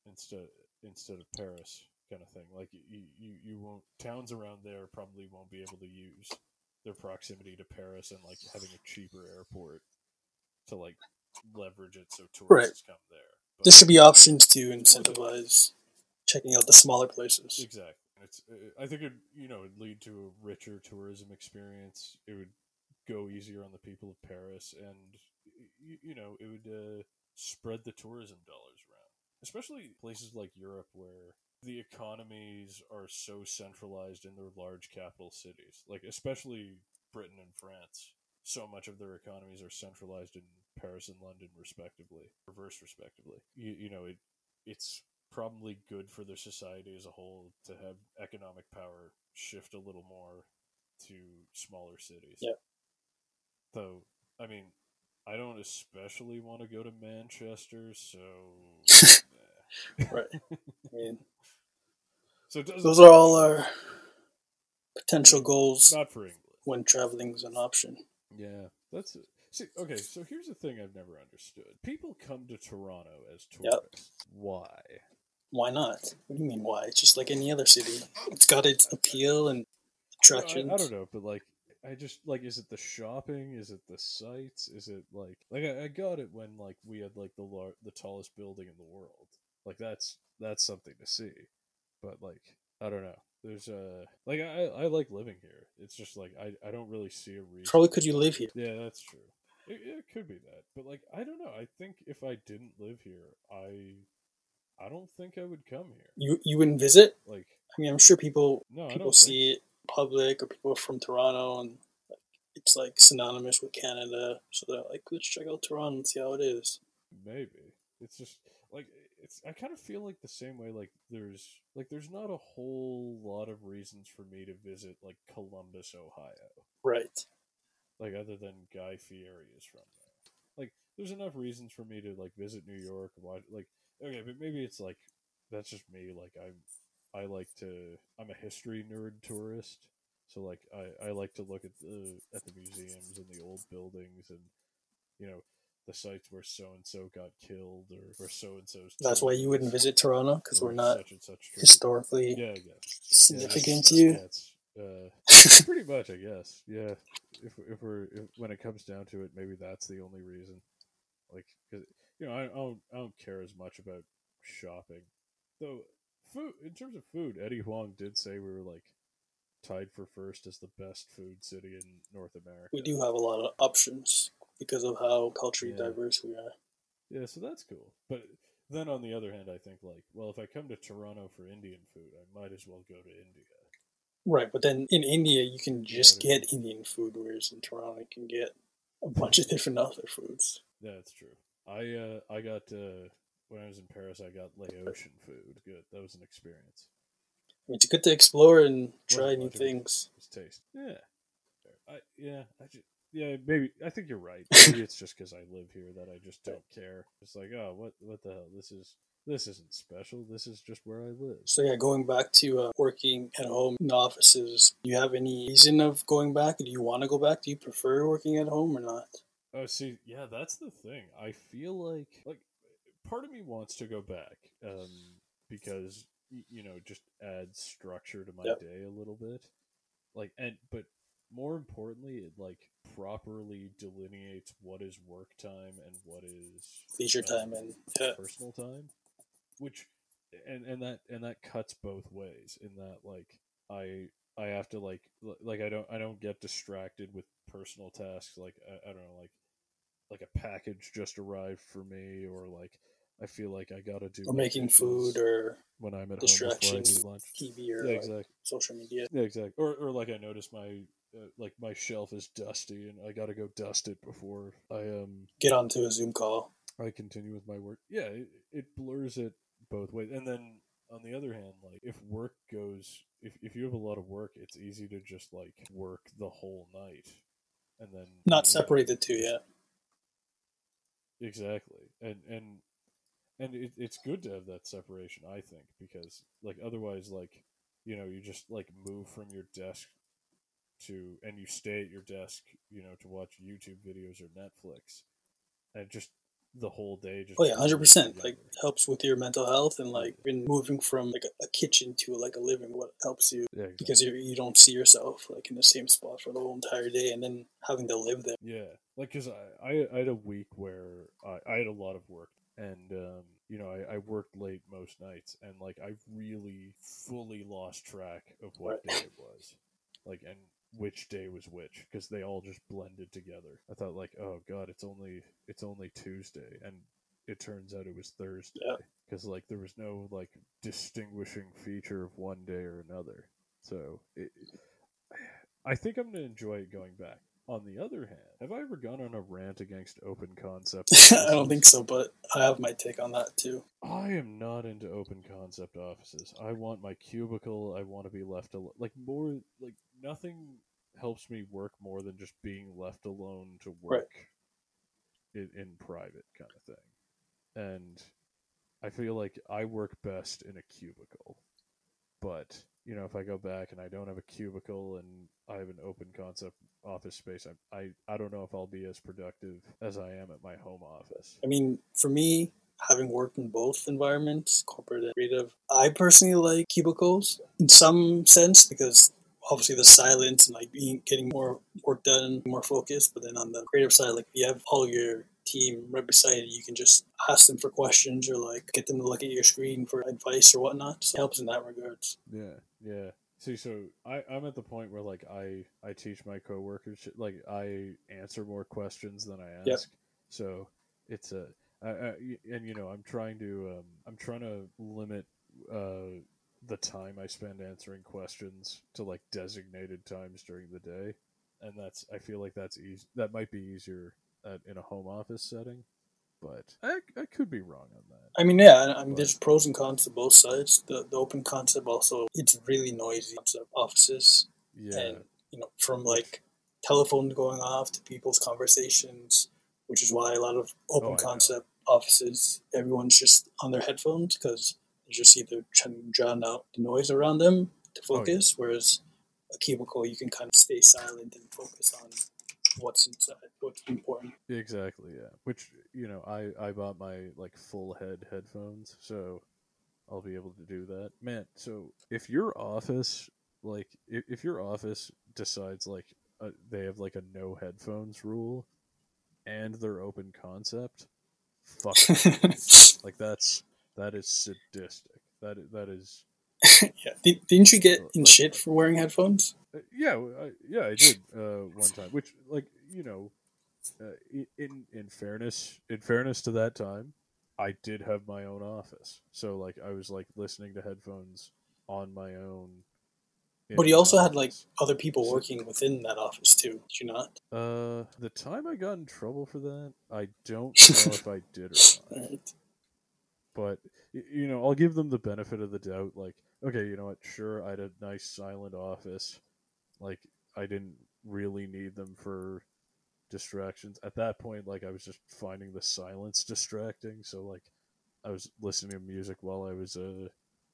instead instead of Paris, kind of thing. Like you, you you won't towns around there probably won't be able to use their proximity to Paris and like having a cheaper airport. To like leverage it so tourists right. come there. But there should be options to incentivize checking out the smaller places. Exactly. It's, I think it you know it'd lead to a richer tourism experience. It would go easier on the people of Paris, and you, you know it would uh, spread the tourism dollars around, especially places like Europe where the economies are so centralized in their large capital cities, like especially Britain and France. So much of their economies are centralized in Paris and London, respectively, reverse respectively. You, you know, it it's probably good for their society as a whole to have economic power shift a little more to smaller cities. Yeah. Though, I mean, I don't especially want to go to Manchester, so... Right. I mean, so those are all our potential goals. Not for England. When traveling is an option. Yeah, that's it. See, okay, so here's the thing I've never understood. People come to Toronto as tourists. Yep. Why? Why not? What do you mean why? It's just like any other city. It's got its appeal and attractions. I, I don't know, but like, I just, like, is it the shopping? Is it the sights? Is it like, like I, I got it when like we had like the lar- the tallest building in the world. Like that's, that's something to see. But like, I don't know. There's a like I, I like living here. It's just like I, I don't really see a reason. Probably could you live here? Yeah, that's true. It, it could be that, but like I don't know. I think if I didn't live here, I I don't think I would come here. You you wouldn't visit? Like I mean, I'm sure people no, people see it in public or people from Toronto, and like, it's like synonymous with Canada, so they're like, let's check out Toronto and see how it is. Maybe it's just like. It's, I kind of feel like the same way, like, there's, like, there's not a whole lot of reasons for me to visit, like, Columbus, Ohio. Right. Like, other than Guy Fieri is from there. Like, there's enough reasons for me to, like, visit New York, watch, like, okay, but maybe it's, like, that's just me, like, I I like to, I'm a history nerd tourist, so, like, I, I like to look at the, at the museums and the old buildings and, you know, the sites where so-and-so got killed or where so-and-so's... That's why you wouldn't visit Toronto, because we're not such and such historically yeah, yeah. significant yeah, that's, to you. That's, uh, pretty much, I guess. Yeah. If, if we're... If, when it comes down to it, maybe that's the only reason. Like, cause, you know, I, I, don't, I don't care as much about shopping. Though, food, in terms of food, Eddie Huang did say we were, like, tied for first as the best food city in North America. We do have a lot of options. Because of how culturally yeah. diverse we are. Yeah, so that's cool. But then on the other hand, I think, like, well, if I come to Toronto for Indian food, I might as well go to India. Right, but then in India, you can just yeah, get Indian food, whereas in Toronto, you can get a bunch of different other foods. Yeah, that's true. I, uh, I got, uh, when I was in Paris, I got Laotian food. Good, that was an experience. It's good to explore and try well, new things. It's taste. Yeah. I, yeah, I just... Yeah, maybe. I think you're right. Maybe it's just because I live here that I just don't care. It's like, oh, what, what the hell? This is this isn't special. This is just where I live. So yeah, going back to uh, working at home in offices. Do you have any reason of going back? Do you want to go back? Do you prefer working at home or not? Oh, see, yeah, that's the thing. I feel like like part of me wants to go back um, because you know just adds structure to my yep. day a little bit. Like and but. More importantly, it like properly delineates what is work time and what is leisure um, time and yeah. personal time, which and, and that and that cuts both ways. In that, like I I have to like like I don't I don't get distracted with personal tasks. Like I, I don't know, like like a package just arrived for me, or like I feel like I gotta do or making food or when I'm at distractions, home before I do lunch. T V or yeah, exactly. like social media. Yeah, exactly. Or or like I notice my. Uh, like my shelf is dusty and I gotta go dust it before I um get onto a Zoom call. I continue with my work. Yeah, it, it blurs it both ways. And then on the other hand, like if work goes, if, if you have a lot of work, it's easy to just like work the whole night and then not separate the two. Yeah, exactly. And and and it, it's good to have that separation, I think, because like otherwise, like you know, you just like move from your desk. To and you stay at your desk, you know, to watch YouTube videos or Netflix, and just the whole day. Just oh yeah, hundred percent. Like helps with your mental health and like in moving from like a kitchen to like a living. What helps you yeah, exactly. because you you don't see yourself like in the same spot for the whole entire day, and then having to live there. Yeah, like because I, I I had a week where I, I had a lot of work, and um, you know I, I worked late most nights, and like I really fully lost track of what right. day it was, like and. Which day was which, because they all just blended together. I thought like, oh god, it's only it's only Tuesday, and it turns out it was Thursday, because yeah. like there was no like distinguishing feature of one day or another. So it, I think I'm gonna enjoy it going back. On the other hand, have I ever gone on a rant against open concept offices? I don't think so, but I have my take on that too. I am not into open concept offices. I want my cubicle. I want to be left alone. Like more, like nothing helps me work more than just being left alone to work right. in, in private kind of thing. And I feel like I work best in a cubicle, but you know, if I go back and I don't have a cubicle and I have an open concept office space, I, I, I don't know if I'll be as productive as I am at my home office. I mean, for me, having worked in both environments, corporate and creative, I personally like cubicles in some sense because obviously the silence and like being getting more work done, more focused. But then on the creative side, like you have all your team right beside you, you can just ask them for questions or like get them to look at your screen for advice or whatnot. So it helps in that regards. Yeah, yeah. See, so I, I'm at the point where, like, I, I teach my coworkers, like, I answer more questions than I ask. Yep. So it's a, I, I, and you know, I'm trying to, um, I'm trying to limit uh, the time I spend answering questions to, like, designated times during the day, and that's, I feel like that's easy. That might be easier at, in a home office setting, but I, I could be wrong on that. I mean, yeah, I mean, but there's pros and cons to both sides. The the open concept also, it's really noisy offices. Yeah. And, you know, from, like, telephone going off to people's conversations, which is why a lot of open oh, concept know. offices, everyone's just on their headphones because you just either trying to drown out the noise around them to focus, oh, yeah. whereas a cubicle, you can kind of stay silent and focus on what's inside, what's important. Exactly, yeah. Which, you know, I, I bought my, like, full head headphones, so I'll be able to do that. Man, so if your office, like, if, if your office decides, like, uh, they have, like, a no headphones rule and their open concept, fuck like, that's, that is sadistic. That is, that is... yeah. Didn't you get in like, shit for wearing headphones? Yeah, I, yeah, I did uh, one time. Which, like, you know, uh, in in fairness, in fairness to that time, I did have my own office, so like I was like listening to headphones on my own. But he also had like other people working within that office too. Did you not? Uh, the time I got in trouble for that, I don't know if I did or not. Right. But you know, I'll give them the benefit of the doubt. Like, okay, you know what? Sure, I had a nice silent office. Like, I didn't really need them for distractions. At that point, like, I was just finding the silence distracting. So, like, I was listening to music while I was uh,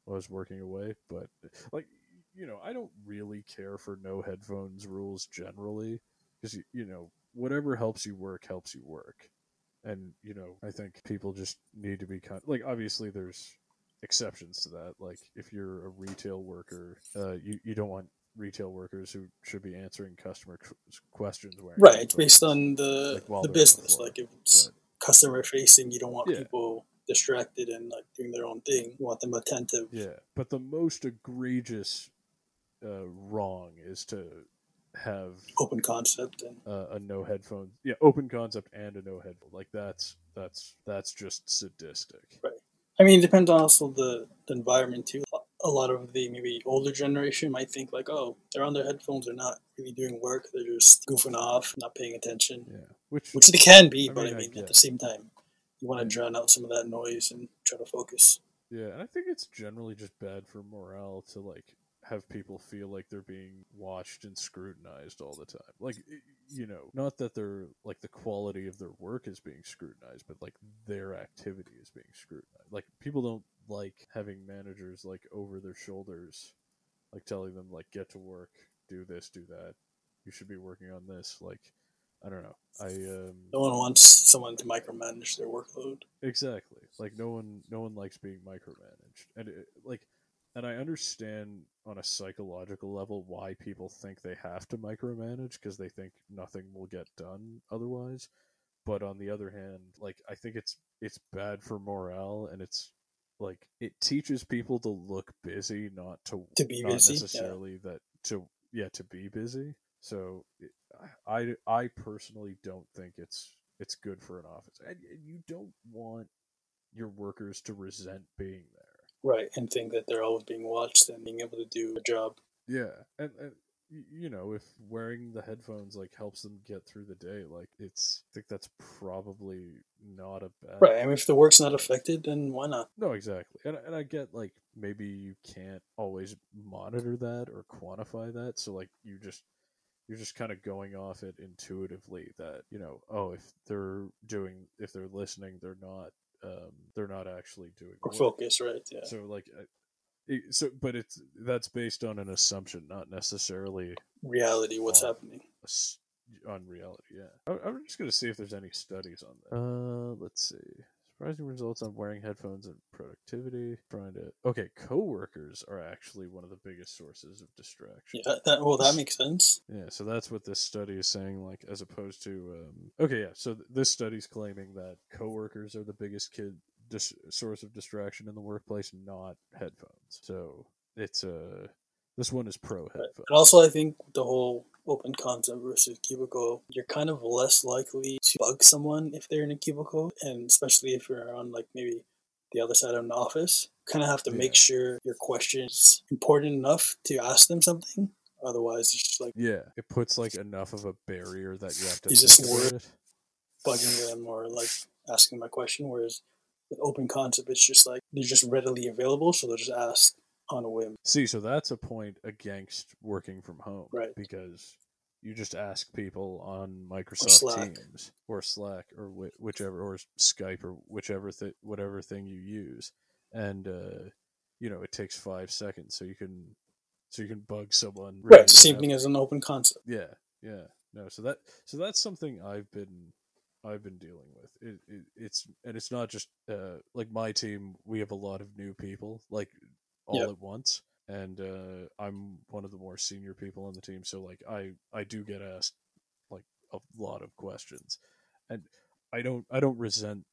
while I was working away. But, like, you know, I don't really care for no headphones rules generally. Because, you know, whatever helps you work helps you work. And, you know, I think people just need to be kind of, like, obviously there's exceptions to that. Like, if you're a retail worker, uh, you, you don't want retail workers who should be answering customer questions wearing right headphones. Based on the like, the business the like if it's but, customer facing, you don't want yeah. people distracted and like doing their own thing. You want them attentive. Yeah, but the most egregious uh wrong is to have open concept and uh, a no headphone yeah open concept and a no headphone. Like that's that's that's just sadistic. Right. I mean, it depends on also the, the environment too. A lot of the maybe older generation might think like, oh, they're on their headphones, they're not really doing work, they're just goofing off, not paying attention. Yeah, which which they can be, I but mean, I mean, I at the same time, you want to drown out some of that noise and try to focus. Yeah, and I think it's generally just bad for morale to like have people feel like they're being watched and scrutinized all the time. Like, you know, not that they're like the quality of their work is being scrutinized, but like their activity is being scrutinized. Like, people don't like having managers like over their shoulders, like telling them like, get to work, do this, do that, you should be working on this. Like, I don't know. I um, no one wants someone to micromanage their workload. Exactly. Like no one, no one likes being micromanaged, and it, like, and I understand on a psychological level why people think they have to micromanage because they think nothing will get done otherwise. But on the other hand, like I think it's it's bad for morale, and it's like it teaches people to look busy, not to to be not busy, necessarily yeah. that to yeah to be busy. So it, I I personally don't think it's it's good for an office, and you don't want your workers to resent being there. Right, and think that they're always being watched and being able to do a job. Yeah, and, and you know, if wearing the headphones like helps them get through the day, like it's, I think that's probably not a bad. Right, I mean, if the work's not affected, then why not? No, exactly, and and I get like maybe you can't always monitor that or quantify that, so like you just you're just kind of going off it intuitively that you know, oh, if they're doing, if they're listening, they're not. Um, they're not actually doing or focus, right? Yeah. So, like, it, so, but it's that's based on an assumption, not necessarily reality. What's on, happening on reality? Yeah. I, I'm just gonna see if there's any studies on that. Uh, let's see. Surprising results on wearing headphones and productivity. Trying to okay, coworkers are actually one of the biggest sources of distraction. Yeah. That, well, that makes sense. Yeah. So that's what this study is saying. Like, as opposed to um, okay, yeah. So th- this study's claiming that coworkers are the biggest kid dis- source of distraction in the workplace, not headphones. So it's a uh, This one is pro headphones. And also, I think the whole open concept versus cubicle, you're kind of less likely to bug someone if they're in a cubicle, and especially if you're on like maybe the other side of an office. You kind of have to yeah. make sure your question is important enough to ask them something. Otherwise, it's just like... Yeah, it puts like enough of a barrier that you have to... Is this word bugging them or like asking my question? Whereas with open concept, it's just like they're just readily available, so they'll just ask on a whim. See, so that's a point against working from home, right? Because you just ask people on Microsoft or Teams or Slack or wh- whichever, or Skype or whichever th- whatever thing you use, and uh, you know, it takes five seconds, so you can so you can bug someone. Right, it's the same thing as an open concept. Yeah, yeah, no. So that so that's something I've been I've been dealing with. It, it it's and it's not just uh, like my team. We have a lot of new people, like. all yep. at once, and uh I'm one of the more senior people on the team, so like I I do get asked like a lot of questions, and I don't I don't resent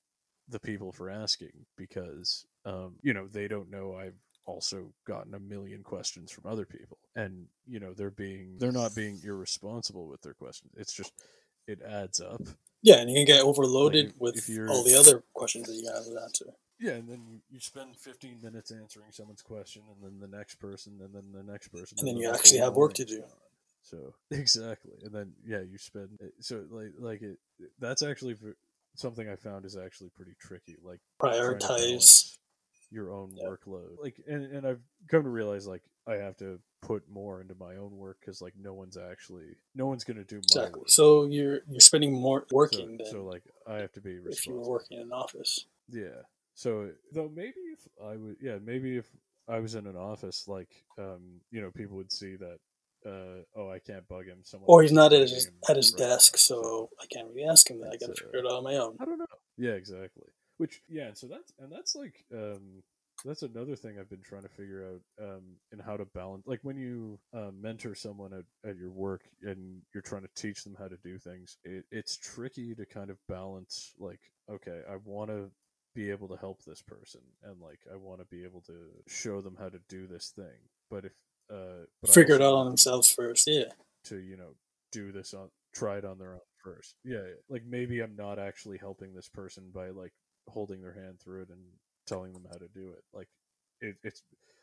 the people for asking, because um you know, they don't know I've also gotten a million questions from other people, and you know, they're being they're not being irresponsible with their questions. It's just, it adds up. Yeah, and you can get overloaded like if, with if all the other questions that you have to answer. Yeah, and then you, you spend fifteen minutes answering someone's question, and then the next person, and then the next person. And, and then you actually have work to do. So, exactly. And then, yeah, you spend... So, like, like it. that's actually something I found is actually pretty tricky. Like, prioritize your own yeah. workload. Like, and, and I've come to realize, like, I have to put more into my own work, because, like, no one's actually... No one's going to do my exactly. work. So, you're, you're spending more working so, than... So, like, I have to be responsible. If you were working in an office. Yeah. So, though, maybe if I would, yeah, maybe if I was in an office, like, um, you know, people would see that, uh, oh, I can't bug him. Someone or he's not at his, at his desk, so I can't really ask him that. I got to figure it out on my own. I don't know. Yeah, exactly. Which, yeah, so that's, and that's like, um, that's another thing I've been trying to figure out, um, and how to balance, like when you uh, mentor someone at, at your work and you're trying to teach them how to do things, it, it's tricky to kind of balance, like, okay, I want to be able to help this person, and like I want to be able to show them how to do this thing, but if uh but figure it out on themselves first, yeah to you know do this on try it on their own first. Yeah like maybe I'm not actually helping this person by like holding their hand through it and telling them how to do it. Like it, it's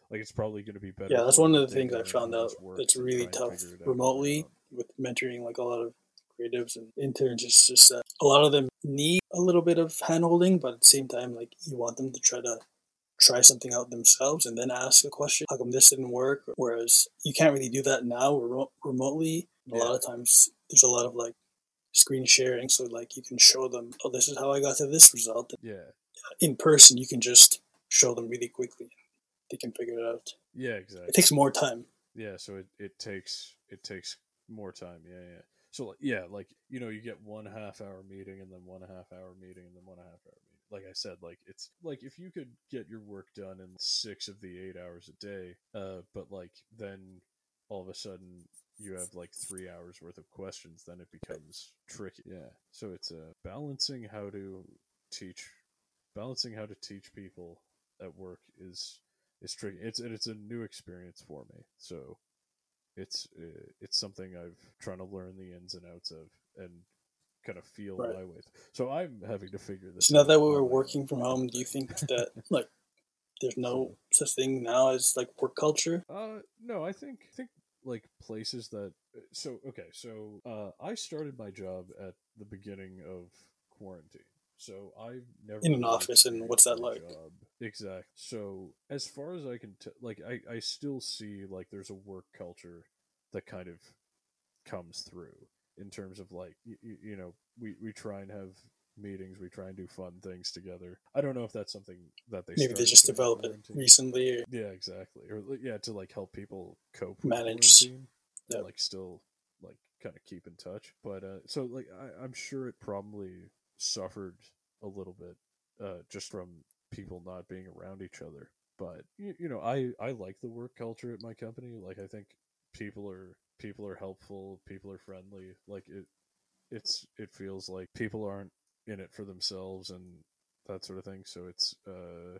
like it's probably going to be better. Yeah that's one of the things I found out that's really tough remotely with mentoring, like a lot of creatives and interns. It's just that a lot of them need a little bit of handholding, but at the same time, like you want them to try to try something out themselves and then ask a question, how come this didn't work? Whereas you can't really do that now re- remotely. Yeah. A lot of times there's a lot of like screen sharing, so like you can show them, oh, this is how I got to this result. And yeah. In person, you can just show them really quickly. They can figure it out. Yeah, exactly. It takes more time. Yeah, so it, it takes it takes more time. Yeah, yeah. So, yeah, like, you know, you get one half-hour meeting and then one half-hour meeting and then one half-hour meeting. Like I said, like, it's, like, if you could get your work done in six of the eight hours a day, uh, but, like, then all of a sudden you have, like, three hours worth of questions, then it becomes tricky. Yeah. So it's uh, balancing how to teach, balancing how to teach people at work is, is tricky. It's, and it's a new experience for me, so... It's it's something I've trying to learn the ins and outs of and kind of feel right. my way. So I'm having to figure this. So now out. that we're working from home, do you think that like there's no such thing now as like work culture? Uh, no, I think I think like places that so okay. So uh, I started my job at the beginning of quarantine. So I've never in an office, and what's that like? Job. Exactly. So as far as I can tell, like I, I still see like there's a work culture that kind of comes through in terms of like y- y- you know we, we try and have meetings, we try and do fun things together. I don't know if that's something that they maybe they just developed it recently. Or... Yeah, exactly. Or yeah, to like help people cope, with manage, yeah, like still like kind of keep in touch. But uh, so like I, I'm sure it probably. suffered a little bit uh just from people not being around each other, but you, you know i i like the work culture at my company. Like I think people are people are helpful, people are friendly. Like it it's it feels like people aren't in it for themselves and that sort of thing. So it's uh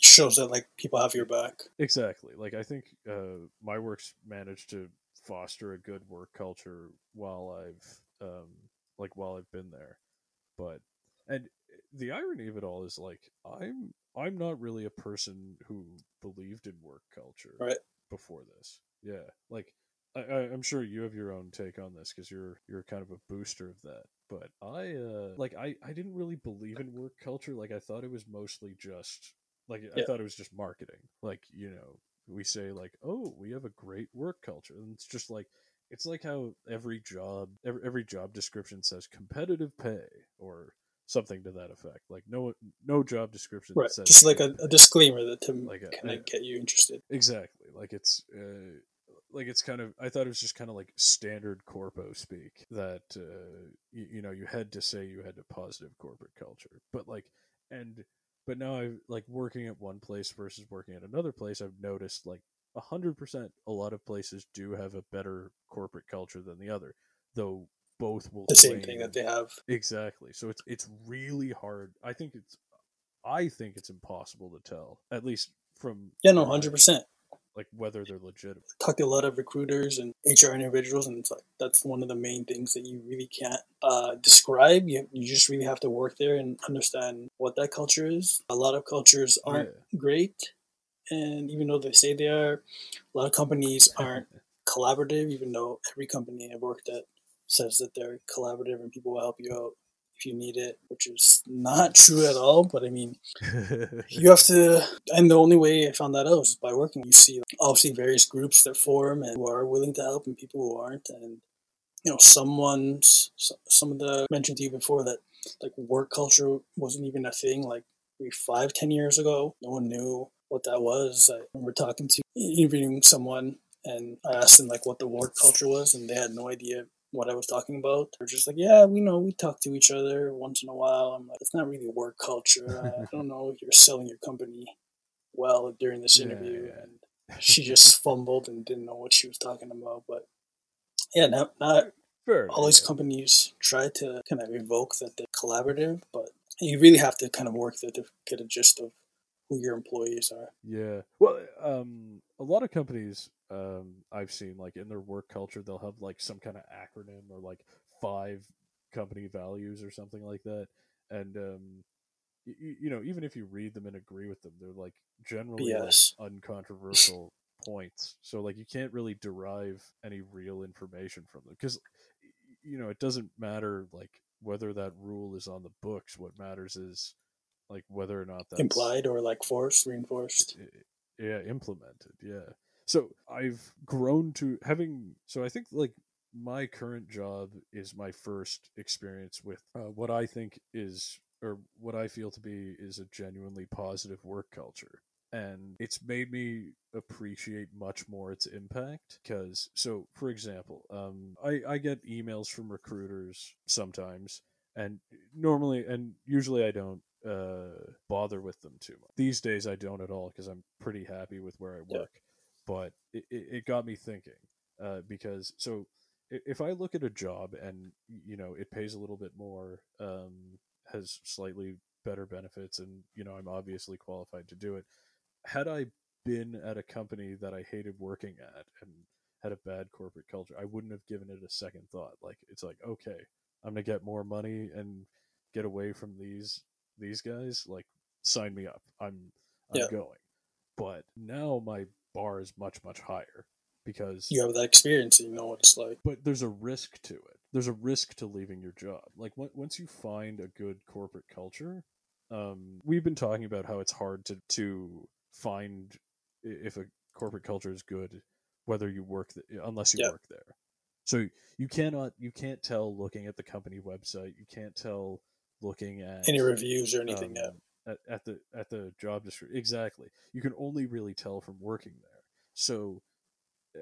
shows that like people have your back. Exactly. Like I think uh, my work's managed to foster a good work culture while I've um, like while I've been there. But and the irony of it all is like I'm I'm not really a person who believed in work culture right. before this. Yeah, like I, I, I'm sure you have your own take on this because you're you're kind of a booster of that. But I uh, like I, I didn't really believe in work culture. Like I thought it was mostly just like yeah. I thought it was just marketing. Like you know we say like oh we have a great work culture and it's just like it's like how every job every, every job description says competitive pay or something to that effect. Like no no job description right. says just like a, a disclaimer that to like a, kind of yeah. get you interested. Exactly. Like it's. Uh, Like it's kind of, I thought it was just kind of like standard corpo speak that, uh, you, you know, you had to say you had a positive corporate culture, but like, and, but now I like working at one place versus working at another place. I've noticed like a hundred percent, a lot of places do have a better corporate culture than the other, though both will the same thing that they have. Exactly. So it's, it's really hard. I think it's, I think it's impossible to tell at least from, yeah, no, a hundred percent. Like whether they're legitimate. I talk to a lot of recruiters and H R individuals, and it's like that's one of the main things that you really can't uh, describe. You you just really have to work there and understand what that culture is. A lot of cultures aren't yeah. great, and even though they say they are, a lot of companies aren't collaborative. Even though every company I've worked at says that they're collaborative and people will help you out if you need it, which is not true at all. But I mean, you have to, and the only way I found that out was by working. You see obviously various groups that form and who are willing to help and people who aren't. And you know, someone, some of the mentioned to you before that like work culture wasn't even a thing like maybe five, ten years ago. No one knew what that was. I remember talking to interviewing someone and I asked them like what the work culture was, and they had no idea what I was talking about. They're just like, yeah, we know, we talk to each other once in a while. I'm like, it's not really work culture. I don't know if you're selling your company well during this interview. Yeah, yeah. And she just fumbled and didn't know what she was talking about. But yeah, not, not sure, all yeah. these companies try to kind of evoke that they're collaborative, but you really have to kind of work there to get a gist of who your employees are. Yeah. Well, um, a lot of companies um, I've seen, like in their work culture, they'll have like some kind of acronym or like five company values or something like that. And, um, you, you know, even if you read them and agree with them, they're like generally like, uncontroversial points. So like you can't really derive any real information from them because, you know, it doesn't matter like whether that rule is on the books. What matters is like whether or not that's implied or like forced, reinforced. Yeah, implemented. Yeah. So I've grown to having, so I think like my current job is my first experience with uh, what I think is, or what I feel to be is a genuinely positive work culture. And it's made me appreciate much more its impact because, so for example, um, I, I get emails from recruiters sometimes and normally, and usually I don't, uh bother with them too much. These days I don't at all because I'm pretty happy with where I work. Yeah. But it, it got me thinking uh because so if I look at a job and you know it pays a little bit more, um has slightly better benefits, and you know I'm obviously qualified to do it. Had I been at a company that I hated working at and had a bad corporate culture, I wouldn't have given it a second thought. Like it's like, okay, I'm gonna get more money and get away from these these guys, like sign me up. I'm, I'm yeah. going. But now my bar is much, much higher because you have that experience and you know what it's like. But there's a risk to it. There's a risk to leaving your job. Like w- once you find a good corporate culture, um, we've been talking about how it's hard to, to find if a corporate culture is good, whether you work, th- unless you yeah. work there. So you cannot, you can't tell looking at the company website. You can't tell looking at any reviews or anything um, at, at the at the job description. Exactly. You can only really tell from working there. So uh,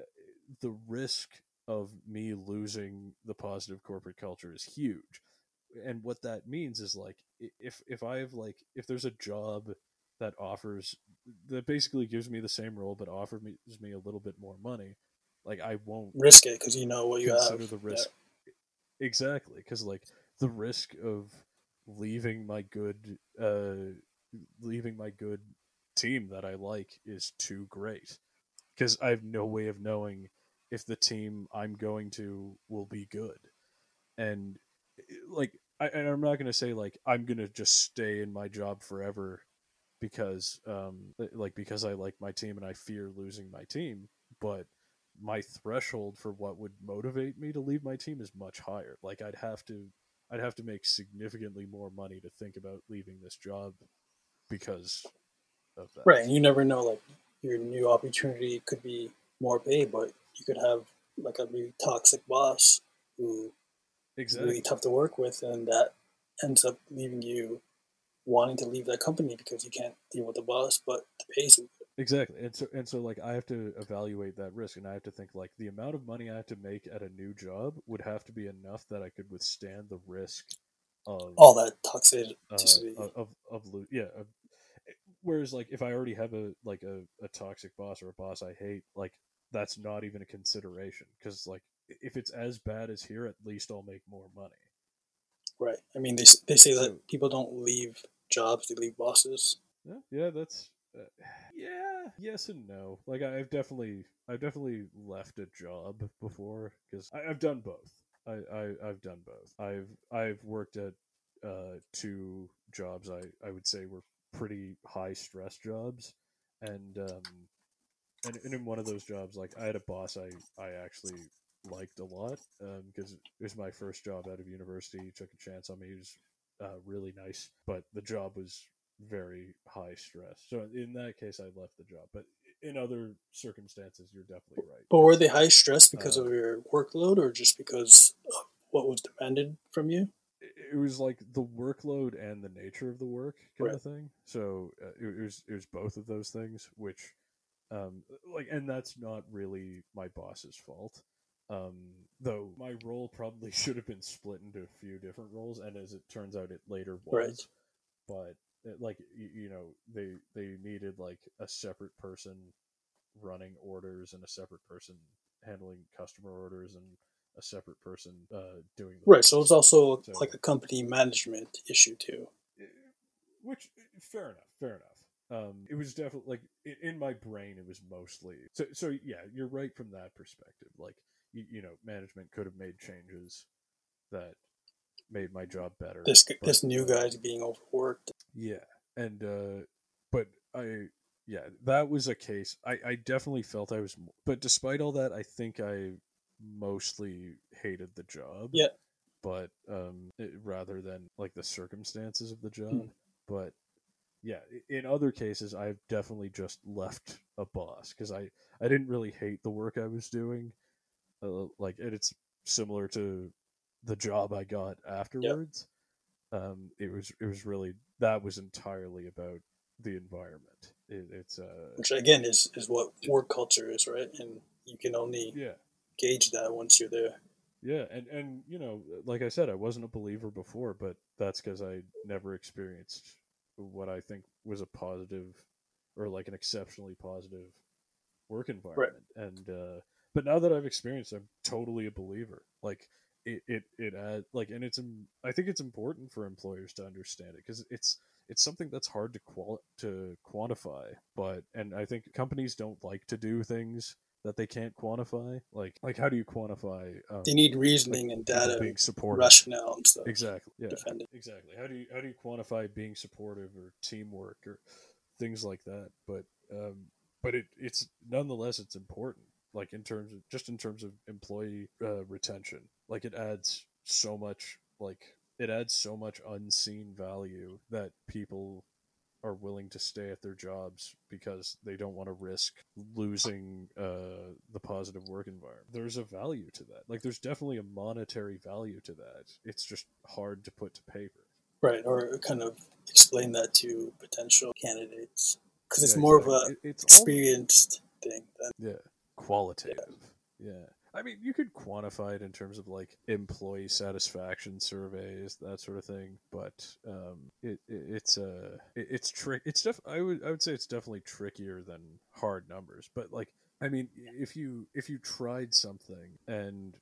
the risk of me losing the positive corporate culture is huge. And what that means is like if if I have like if there's a job that offers that basically gives me the same role but offers me, me a little bit more money, like I won't risk it because you know what you consider have. Consider the risk. Yeah. Exactly, because like the risk of leaving my good uh leaving my good team that I like is too great, because I have no way of knowing if the team I'm going to will be good. And like, I, and I'm not going to say like, I'm going to just stay in my job forever because um, like, because I like my team and I fear losing my team, but my threshold for what would motivate me to leave my team is much higher. Like I'd have to, I'd have to make significantly more money to think about leaving this job because of that. Right. And you never know, like your new opportunity could be more pay, but you could have like a really toxic boss who exactly. really tough to work with. And that ends up leaving you wanting to leave that company because you can't deal with the boss, but the pay's exactly. And so, and so like I have to evaluate that risk, and I have to think like the amount of money I have to make at a new job would have to be enough that I could withstand the risk of all that toxicity uh, of, of, of, yeah. Of, whereas like if I already have a, like a, a toxic boss or a boss I hate, like that's not even a consideration. Cause like if it's as bad as here, at least I'll make more money. Right. I mean, they, they say so, that people don't leave jobs, they leave bosses. Yeah. Yeah. That's, Uh, yeah, yes and no. Like I've definitely, I've definitely left a job before because I've done both. I, I, I've done both. I've, I've worked at uh, two jobs. I, I would say were pretty high stress jobs, and um, and, and in one of those jobs, like I had a boss I, I actually liked a lot because um, it was my first job out of university. He took a chance on me. He was uh, really nice, but the job was very high stress. So in that case, I left the job. But in other circumstances, you're definitely right. But were they high stress because uh, of your workload, or just because of what was demanded from you? It was like the workload and the nature of the work kind right. of thing. So uh, it, it was it was both of those things, which um, like, and that's not really my boss's fault. Um, though my role probably should have been split into a few different roles, and as it turns out, it later was. Right. But like, you know, they they needed like a separate person running orders and a separate person handling customer orders and a separate person uh, doing the right. Business. So it's also so, like a company management issue too. Which fair enough, fair enough. Um, it was definitely like in, in my brain, it was mostly so. So yeah, you're right from that perspective. Like you, you know, management could have made changes that made my job better. This but, this new guy's being overworked. Yeah, and uh, but I yeah that was a case. I, I definitely felt I was, but despite all that, I think I mostly hated the job. Yeah, but um, it, rather than like the circumstances of the job. Mm. But yeah, in other cases, I've definitely just left a boss because I I didn't really hate the work I was doing. Uh, like, and it's similar to the job I got afterwards. Yep. Um, it was it was really. That was entirely about the environment. It, it's uh, which again is, is what work culture is, right? And you can only yeah. gauge that once you're there. Yeah, and, and you know, like I said, I wasn't a believer before, but that's because I never experienced what I think was a positive or like an exceptionally positive work environment. Right. And uh, but now that I've experienced, I'm totally a believer. Like. It it it adds, like, and it's I think it's important for employers to understand it because it's it's something that's hard to quali- to quantify. But and I think companies don't like to do things that they can't quantify. Like like how do you quantify? Um, they need reasoning like, and data, being supportive, rationale, and stuff. Exactly. Yeah. Defended. Exactly. How do you how do you quantify being supportive or teamwork or things like that? But um, but it it's nonetheless it's important. Like in terms of just in terms of employee uh, retention. Like it adds so much, like it adds so much unseen value that people are willing to stay at their jobs because they don't want to risk losing uh, the positive work environment. There's a value to that. Like there's definitely a monetary value to that. It's just hard to put to paper. Right. Or kind of explain that to potential candidates. Cause it's yeah, more exactly. of a it's experienced always... thing. Than... Yeah. Qualitative. Yeah. yeah. I mean, you could quantify it in terms of like employee satisfaction surveys, that sort of thing. But um, it, it it's a uh, it, it's trick. It's def- I would I would say it's definitely trickier than hard numbers. But like, I mean, if you if you tried something and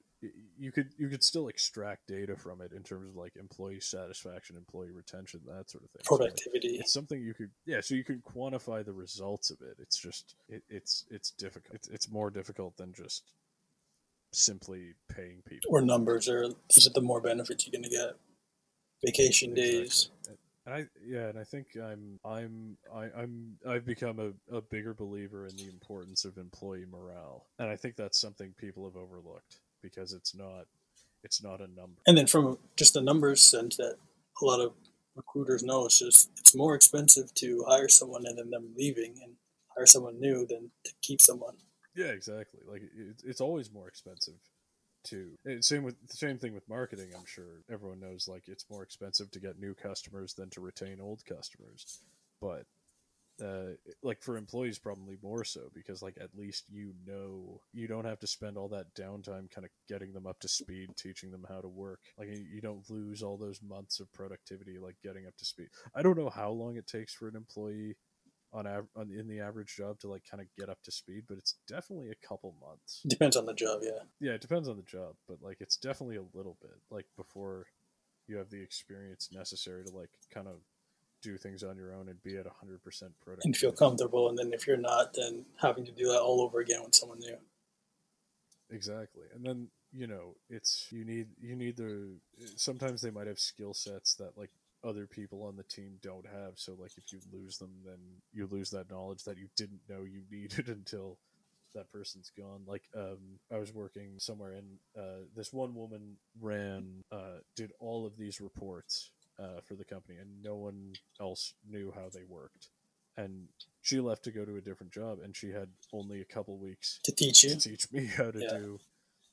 you could you could still extract data from it in terms of like employee satisfaction, employee retention, that sort of thing. Productivity. So like, it's something you could, yeah. So you could quantify the results of it. It's just it, it's it's difficult. It's, it's more difficult than just simply paying people. Or numbers, or is it the more benefits you're going to get? Vacation exactly. days. And I yeah, and I think I'm I'm I, I'm I've become a, a bigger believer in the importance of employee morale, and I think that's something people have overlooked. Because it's not, it's not a number. And then from just the numbers sense that a lot of recruiters know, it's just it's more expensive to hire someone and then them leaving and hire someone new than to keep someone. Yeah, exactly. Like it, it's always more expensive to. Same with the same thing with marketing. I'm sure everyone knows. Like it's more expensive to get new customers than to retain old customers, but uh, like for employees, probably more so because like, at least, you know, you don't have to spend all that downtime kind of getting them up to speed, teaching them how to work. Like you don't lose all those months of productivity, like getting up to speed. I don't know how long it takes for an employee on, av- on in the average job to like kind of get up to speed, but it's definitely a couple months. Depends on the job. Yeah. Yeah. It depends on the job, but like, it's definitely a little bit like before you have the experience necessary to like kind of do things on your own and be at one hundred percent productive. And feel comfortable, and then if you're not, then having to do that all over again with someone new. Exactly. And then, you know, it's, you need, you need the, sometimes they might have skill sets that, like, other people on the team don't have, so, like, if you lose them, then you lose that knowledge that you didn't know you needed until that person's gone. Like, um, I was working somewhere, and uh, this one woman ran, uh, did all of these reports, Uh, for the company, and no one else knew how they worked, and she left to go to a different job, and she had only a couple weeks to teach you to teach me how to yeah. do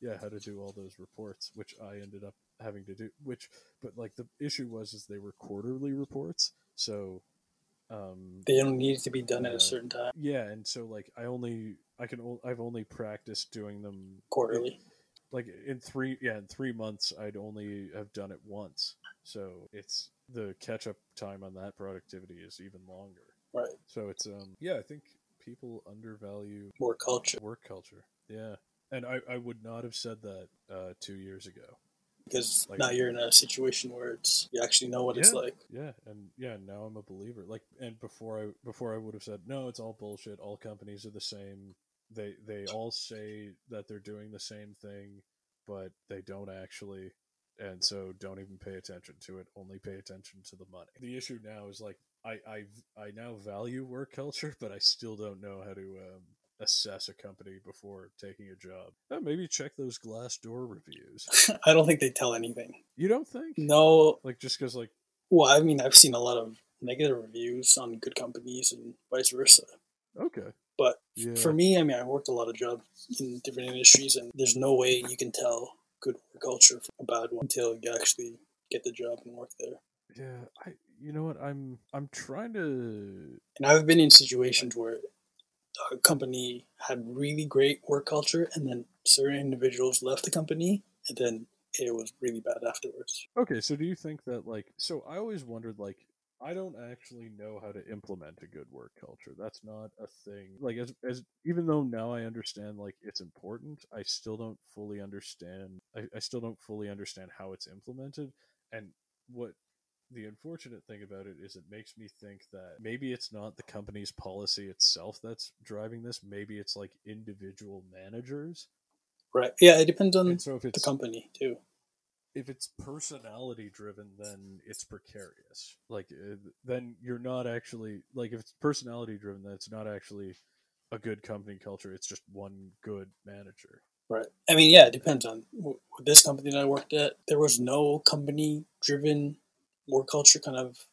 yeah how to do all those reports, which I ended up having to do, which but like the issue was is they were quarterly reports, so um they don't need to be done uh, at a certain time, yeah and so like I only I can I've only practiced doing them quarterly in, like in three yeah in three months I'd only have done it once. So it's the catch-up time on that productivity is even longer. Right. So it's, um, yeah, I think people undervalue work culture. Work culture. Yeah. And I, I would not have said that uh, two years ago. Because like, now you're in a situation where it's, you actually know what yeah, it's like. Yeah. And yeah, now I'm a believer. Like, and before I, before I would have said, no, it's all bullshit. All companies are the same. They, they all say that they're doing the same thing, but they don't actually. And so don't even pay attention to it. Only pay attention to the money. The issue now is like, I, I, I now value work culture, but I still don't know how to um, assess a company before taking a job. Oh, maybe check those Glassdoor reviews. I don't think they tell anything. You don't think? No. Like just because like. Well, I mean, I've seen a lot of negative reviews on good companies and vice versa. Okay. But yeah. for me, I mean, I worked a lot of jobs in different industries, and there's no way you can tell good culture from a bad one until you actually get the job and work there. Yeah, I. You know what? I'm. I'm trying to. And I've been in situations where a company had really great work culture, and then certain individuals left the company, and then it was really bad afterwards. Okay, so do you think that like? So I always wondered like. I don't actually know how to implement a good work culture. That's not a thing. Like as as even though now I understand like it's important, I still don't fully understand I, I still don't fully understand how it's implemented. And what the unfortunate thing about it is it makes me think that maybe it's not the company's policy itself that's driving this. Maybe it's like individual managers. Right. Yeah, it depends on so the company too. If it's personality driven, then it's precarious. Like, uh, then you're not actually, like, if it's personality driven, then it's not actually a good company culture. It's just one good manager. Right. I mean, yeah, it depends on w- this company that I worked at. There was no company driven work culture kind of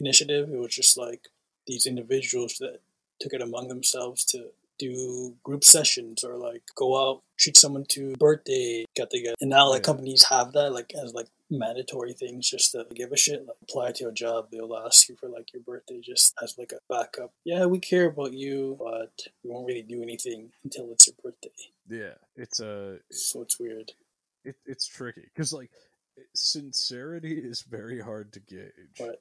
initiative. It was just like these individuals that took it among themselves to do group sessions or like go out, treat someone to birthday, get together. And now like yeah. companies have that like as like mandatory things just to give a shit. Like apply to a job, they'll ask you for like your birthday just as like a backup. Yeah, we care about you, but we won't really do anything until it's your birthday. Yeah, it's a. Uh, so it's weird. It it's tricky because like sincerity is very hard to gauge. Right.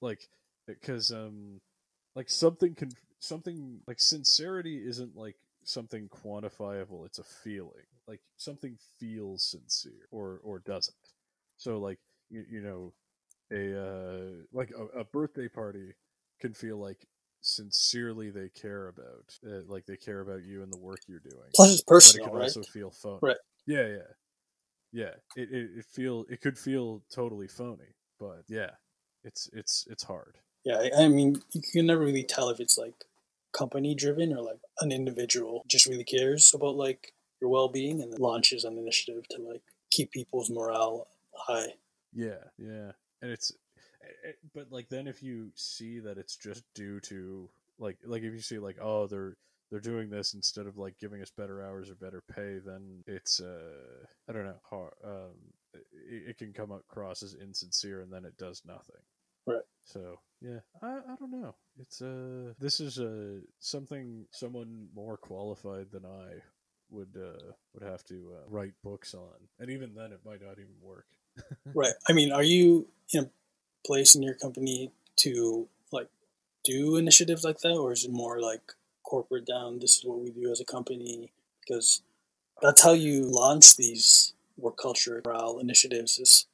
Like because um like something can. Something like sincerity isn't like something quantifiable. It's a feeling. like something feels sincere or or doesn't. So like you, you know a uh, like a, a birthday party can feel like sincerely they care about uh, like they care about you and the work you're doing. Plus it's personal, but it can right? also feel phony. Right. Yeah, yeah. Yeah, it, it it feel it could feel totally phony, but yeah, it's it's it's hard. Yeah, I mean, you can never really tell if it's like company driven or like an individual just really cares about like your well-being and launches an initiative to like keep people's morale high. Yeah, yeah, and it's it, but like then if you see that it's just due to like like if you see like oh they're they're doing this instead of like giving us better hours or better pay, then it's uh I don't know hard, um it, it can come across as insincere, and then it does nothing. Right. So yeah, I, I don't know. It's uh this is a uh, something someone more qualified than I would uh, would have to uh, write books on, and even then it might not even work. Right. I mean, are you in a place in your company to like do initiatives like that, or is it more like corporate down, this is what we do as a company? Because that's how you launch these work culture morale initiatives. Is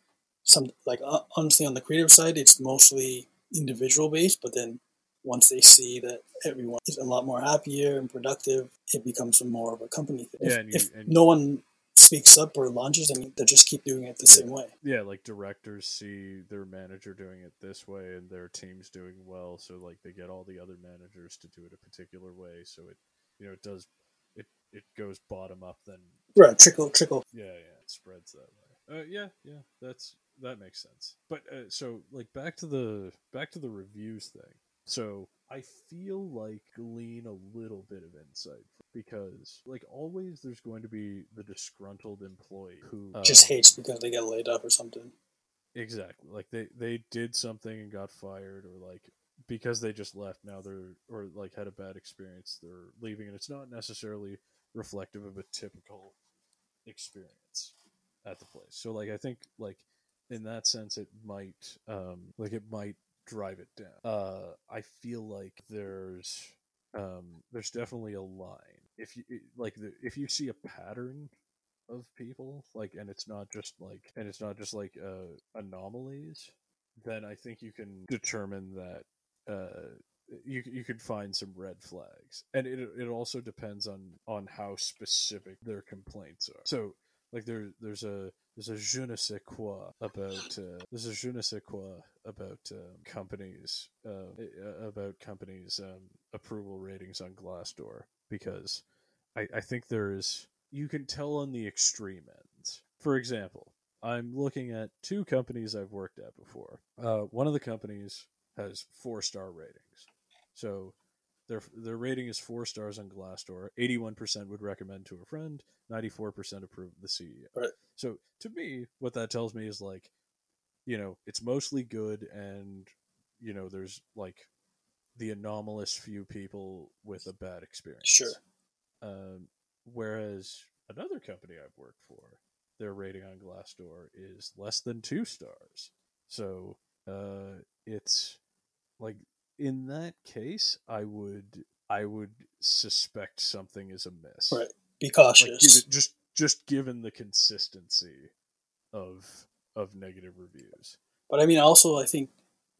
some like uh, honestly on the creative side it's mostly individual based, but then once they see that everyone is a lot more happier and productive, it becomes more of a company thing. Yeah, if, and you, if and no one speaks up or launches, I mean, they just keep doing it the yeah. same way. Yeah, like directors see their manager doing it this way and their team's doing well, so like they get all the other managers to do it a particular way, so it, you know, it does it it goes bottom up then. Right, trickle trickle. Yeah, yeah, it spreads that way. Uh, yeah, yeah, that's that makes sense. But uh, so like back to the back to the reviews thing. So I feel like glean a little bit of insight because, like always, there's going to be the disgruntled employee who uh, just hates because they get laid up or something. Exactly, like they, they did something and got fired, or like because they just left now they're or like had a bad experience they're leaving, and it's not necessarily reflective of a typical experience at the place. So like I think like in that sense it might um, like it might. drive it down. Uh, I feel like there's um, there's definitely a line. If you like, the, if you see a pattern of people, like, and it's not just like, and it's not just like uh, anomalies, then I think you can determine that uh, you you could find some red flags. And it it also depends on on how specific their complaints are. So like there there's a. There's a je ne sais quoi about uh, there's a je ne sais quoi about um, companies uh, about companies um, approval ratings on Glassdoor, because I, I think there is you can tell on the extreme ends. For example, I'm looking at two companies I've worked at before. Uh, one of the companies has four star ratings, so their their rating is four stars on Glassdoor. eighty-one percent would recommend to a friend. ninety-four percent approve the C E O. Right. So to me, what that tells me is like, you know, it's mostly good, and you know, there's like the anomalous few people with a bad experience. Sure. Um, whereas another company I've worked for, their rating on Glassdoor is less than two stars. So uh, it's like in that case, I would I would suspect something is amiss. Right. Be cautious. Like give it, just just given the consistency of of negative reviews. But I mean, also I think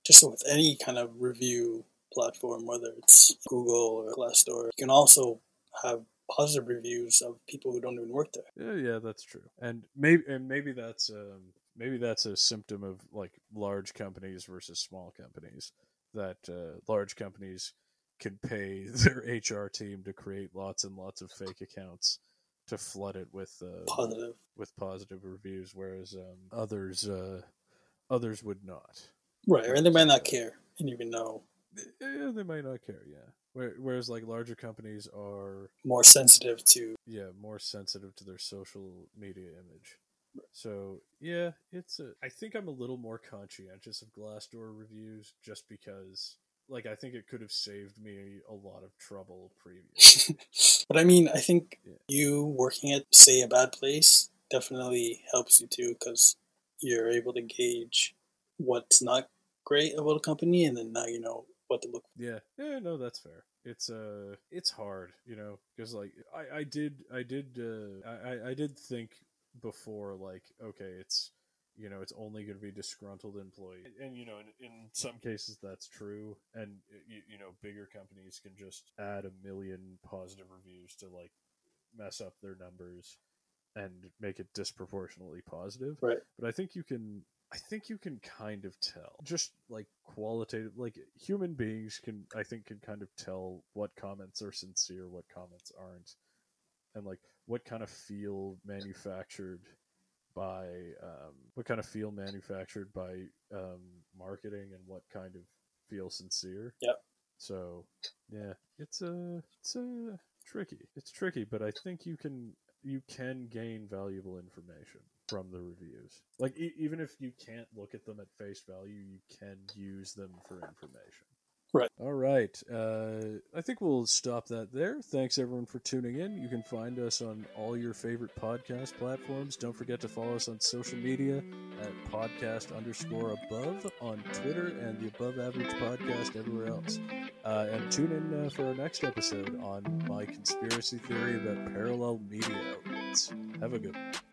just with any kind of review platform, whether it's Google or Glassdoor, you can also have positive reviews of people who don't even work there. Yeah, yeah, that's true. And maybe and maybe that's um, maybe that's a symptom of like large companies versus small companies. That uh, large companies can pay their H R team to create lots and lots of fake accounts to flood it with uh, positive with positive reviews, whereas um, others uh, others would not. Right, or they might not care and even know. Yeah, they might not care. Yeah, whereas like larger companies are more sensitive to yeah more sensitive to their social media image. So yeah, it's a, I think I'm a little more conscientious of Glassdoor reviews just because, like, I think it could have saved me a lot of trouble previously. But I mean, I think yeah. you working at, say, a bad place definitely helps you too, because you're able to gauge what's not great about a company, and then now you know what to look for. Yeah, yeah, no, that's fair. It's uh, it's hard, you know, because like I, I did, I did, uh, I, I did think before, like, okay, it's, you know, it's only going to be disgruntled employees, and, and you know, in, in some cases that's true, and you, you know, bigger companies can just add a million positive reviews to like mess up their numbers and make it disproportionately positive. Right. But I think you can, I think you can kind of tell, just like qualitative, like human beings can, I think, can kind of tell what comments are sincere, what comments aren't, and like what kind of feel manufactured by um what kind of feel manufactured by um marketing and what kind of feel sincere. Yep. So yeah, it's a it's a tricky it's tricky but I think you can you can gain valuable information from the reviews. Like e- even if you can't look at them at face value, you can use them for information. Right. All right. Uh, I think we'll stop that there. Thanks, everyone, for tuning in. You can find us on all your favorite podcast platforms. Don't forget to follow us on social media at podcast underscore above on Twitter and the Above Average Podcast everywhere else. Uh, and tune in uh, for our next episode on my conspiracy theory about parallel media outlets. Have a good one.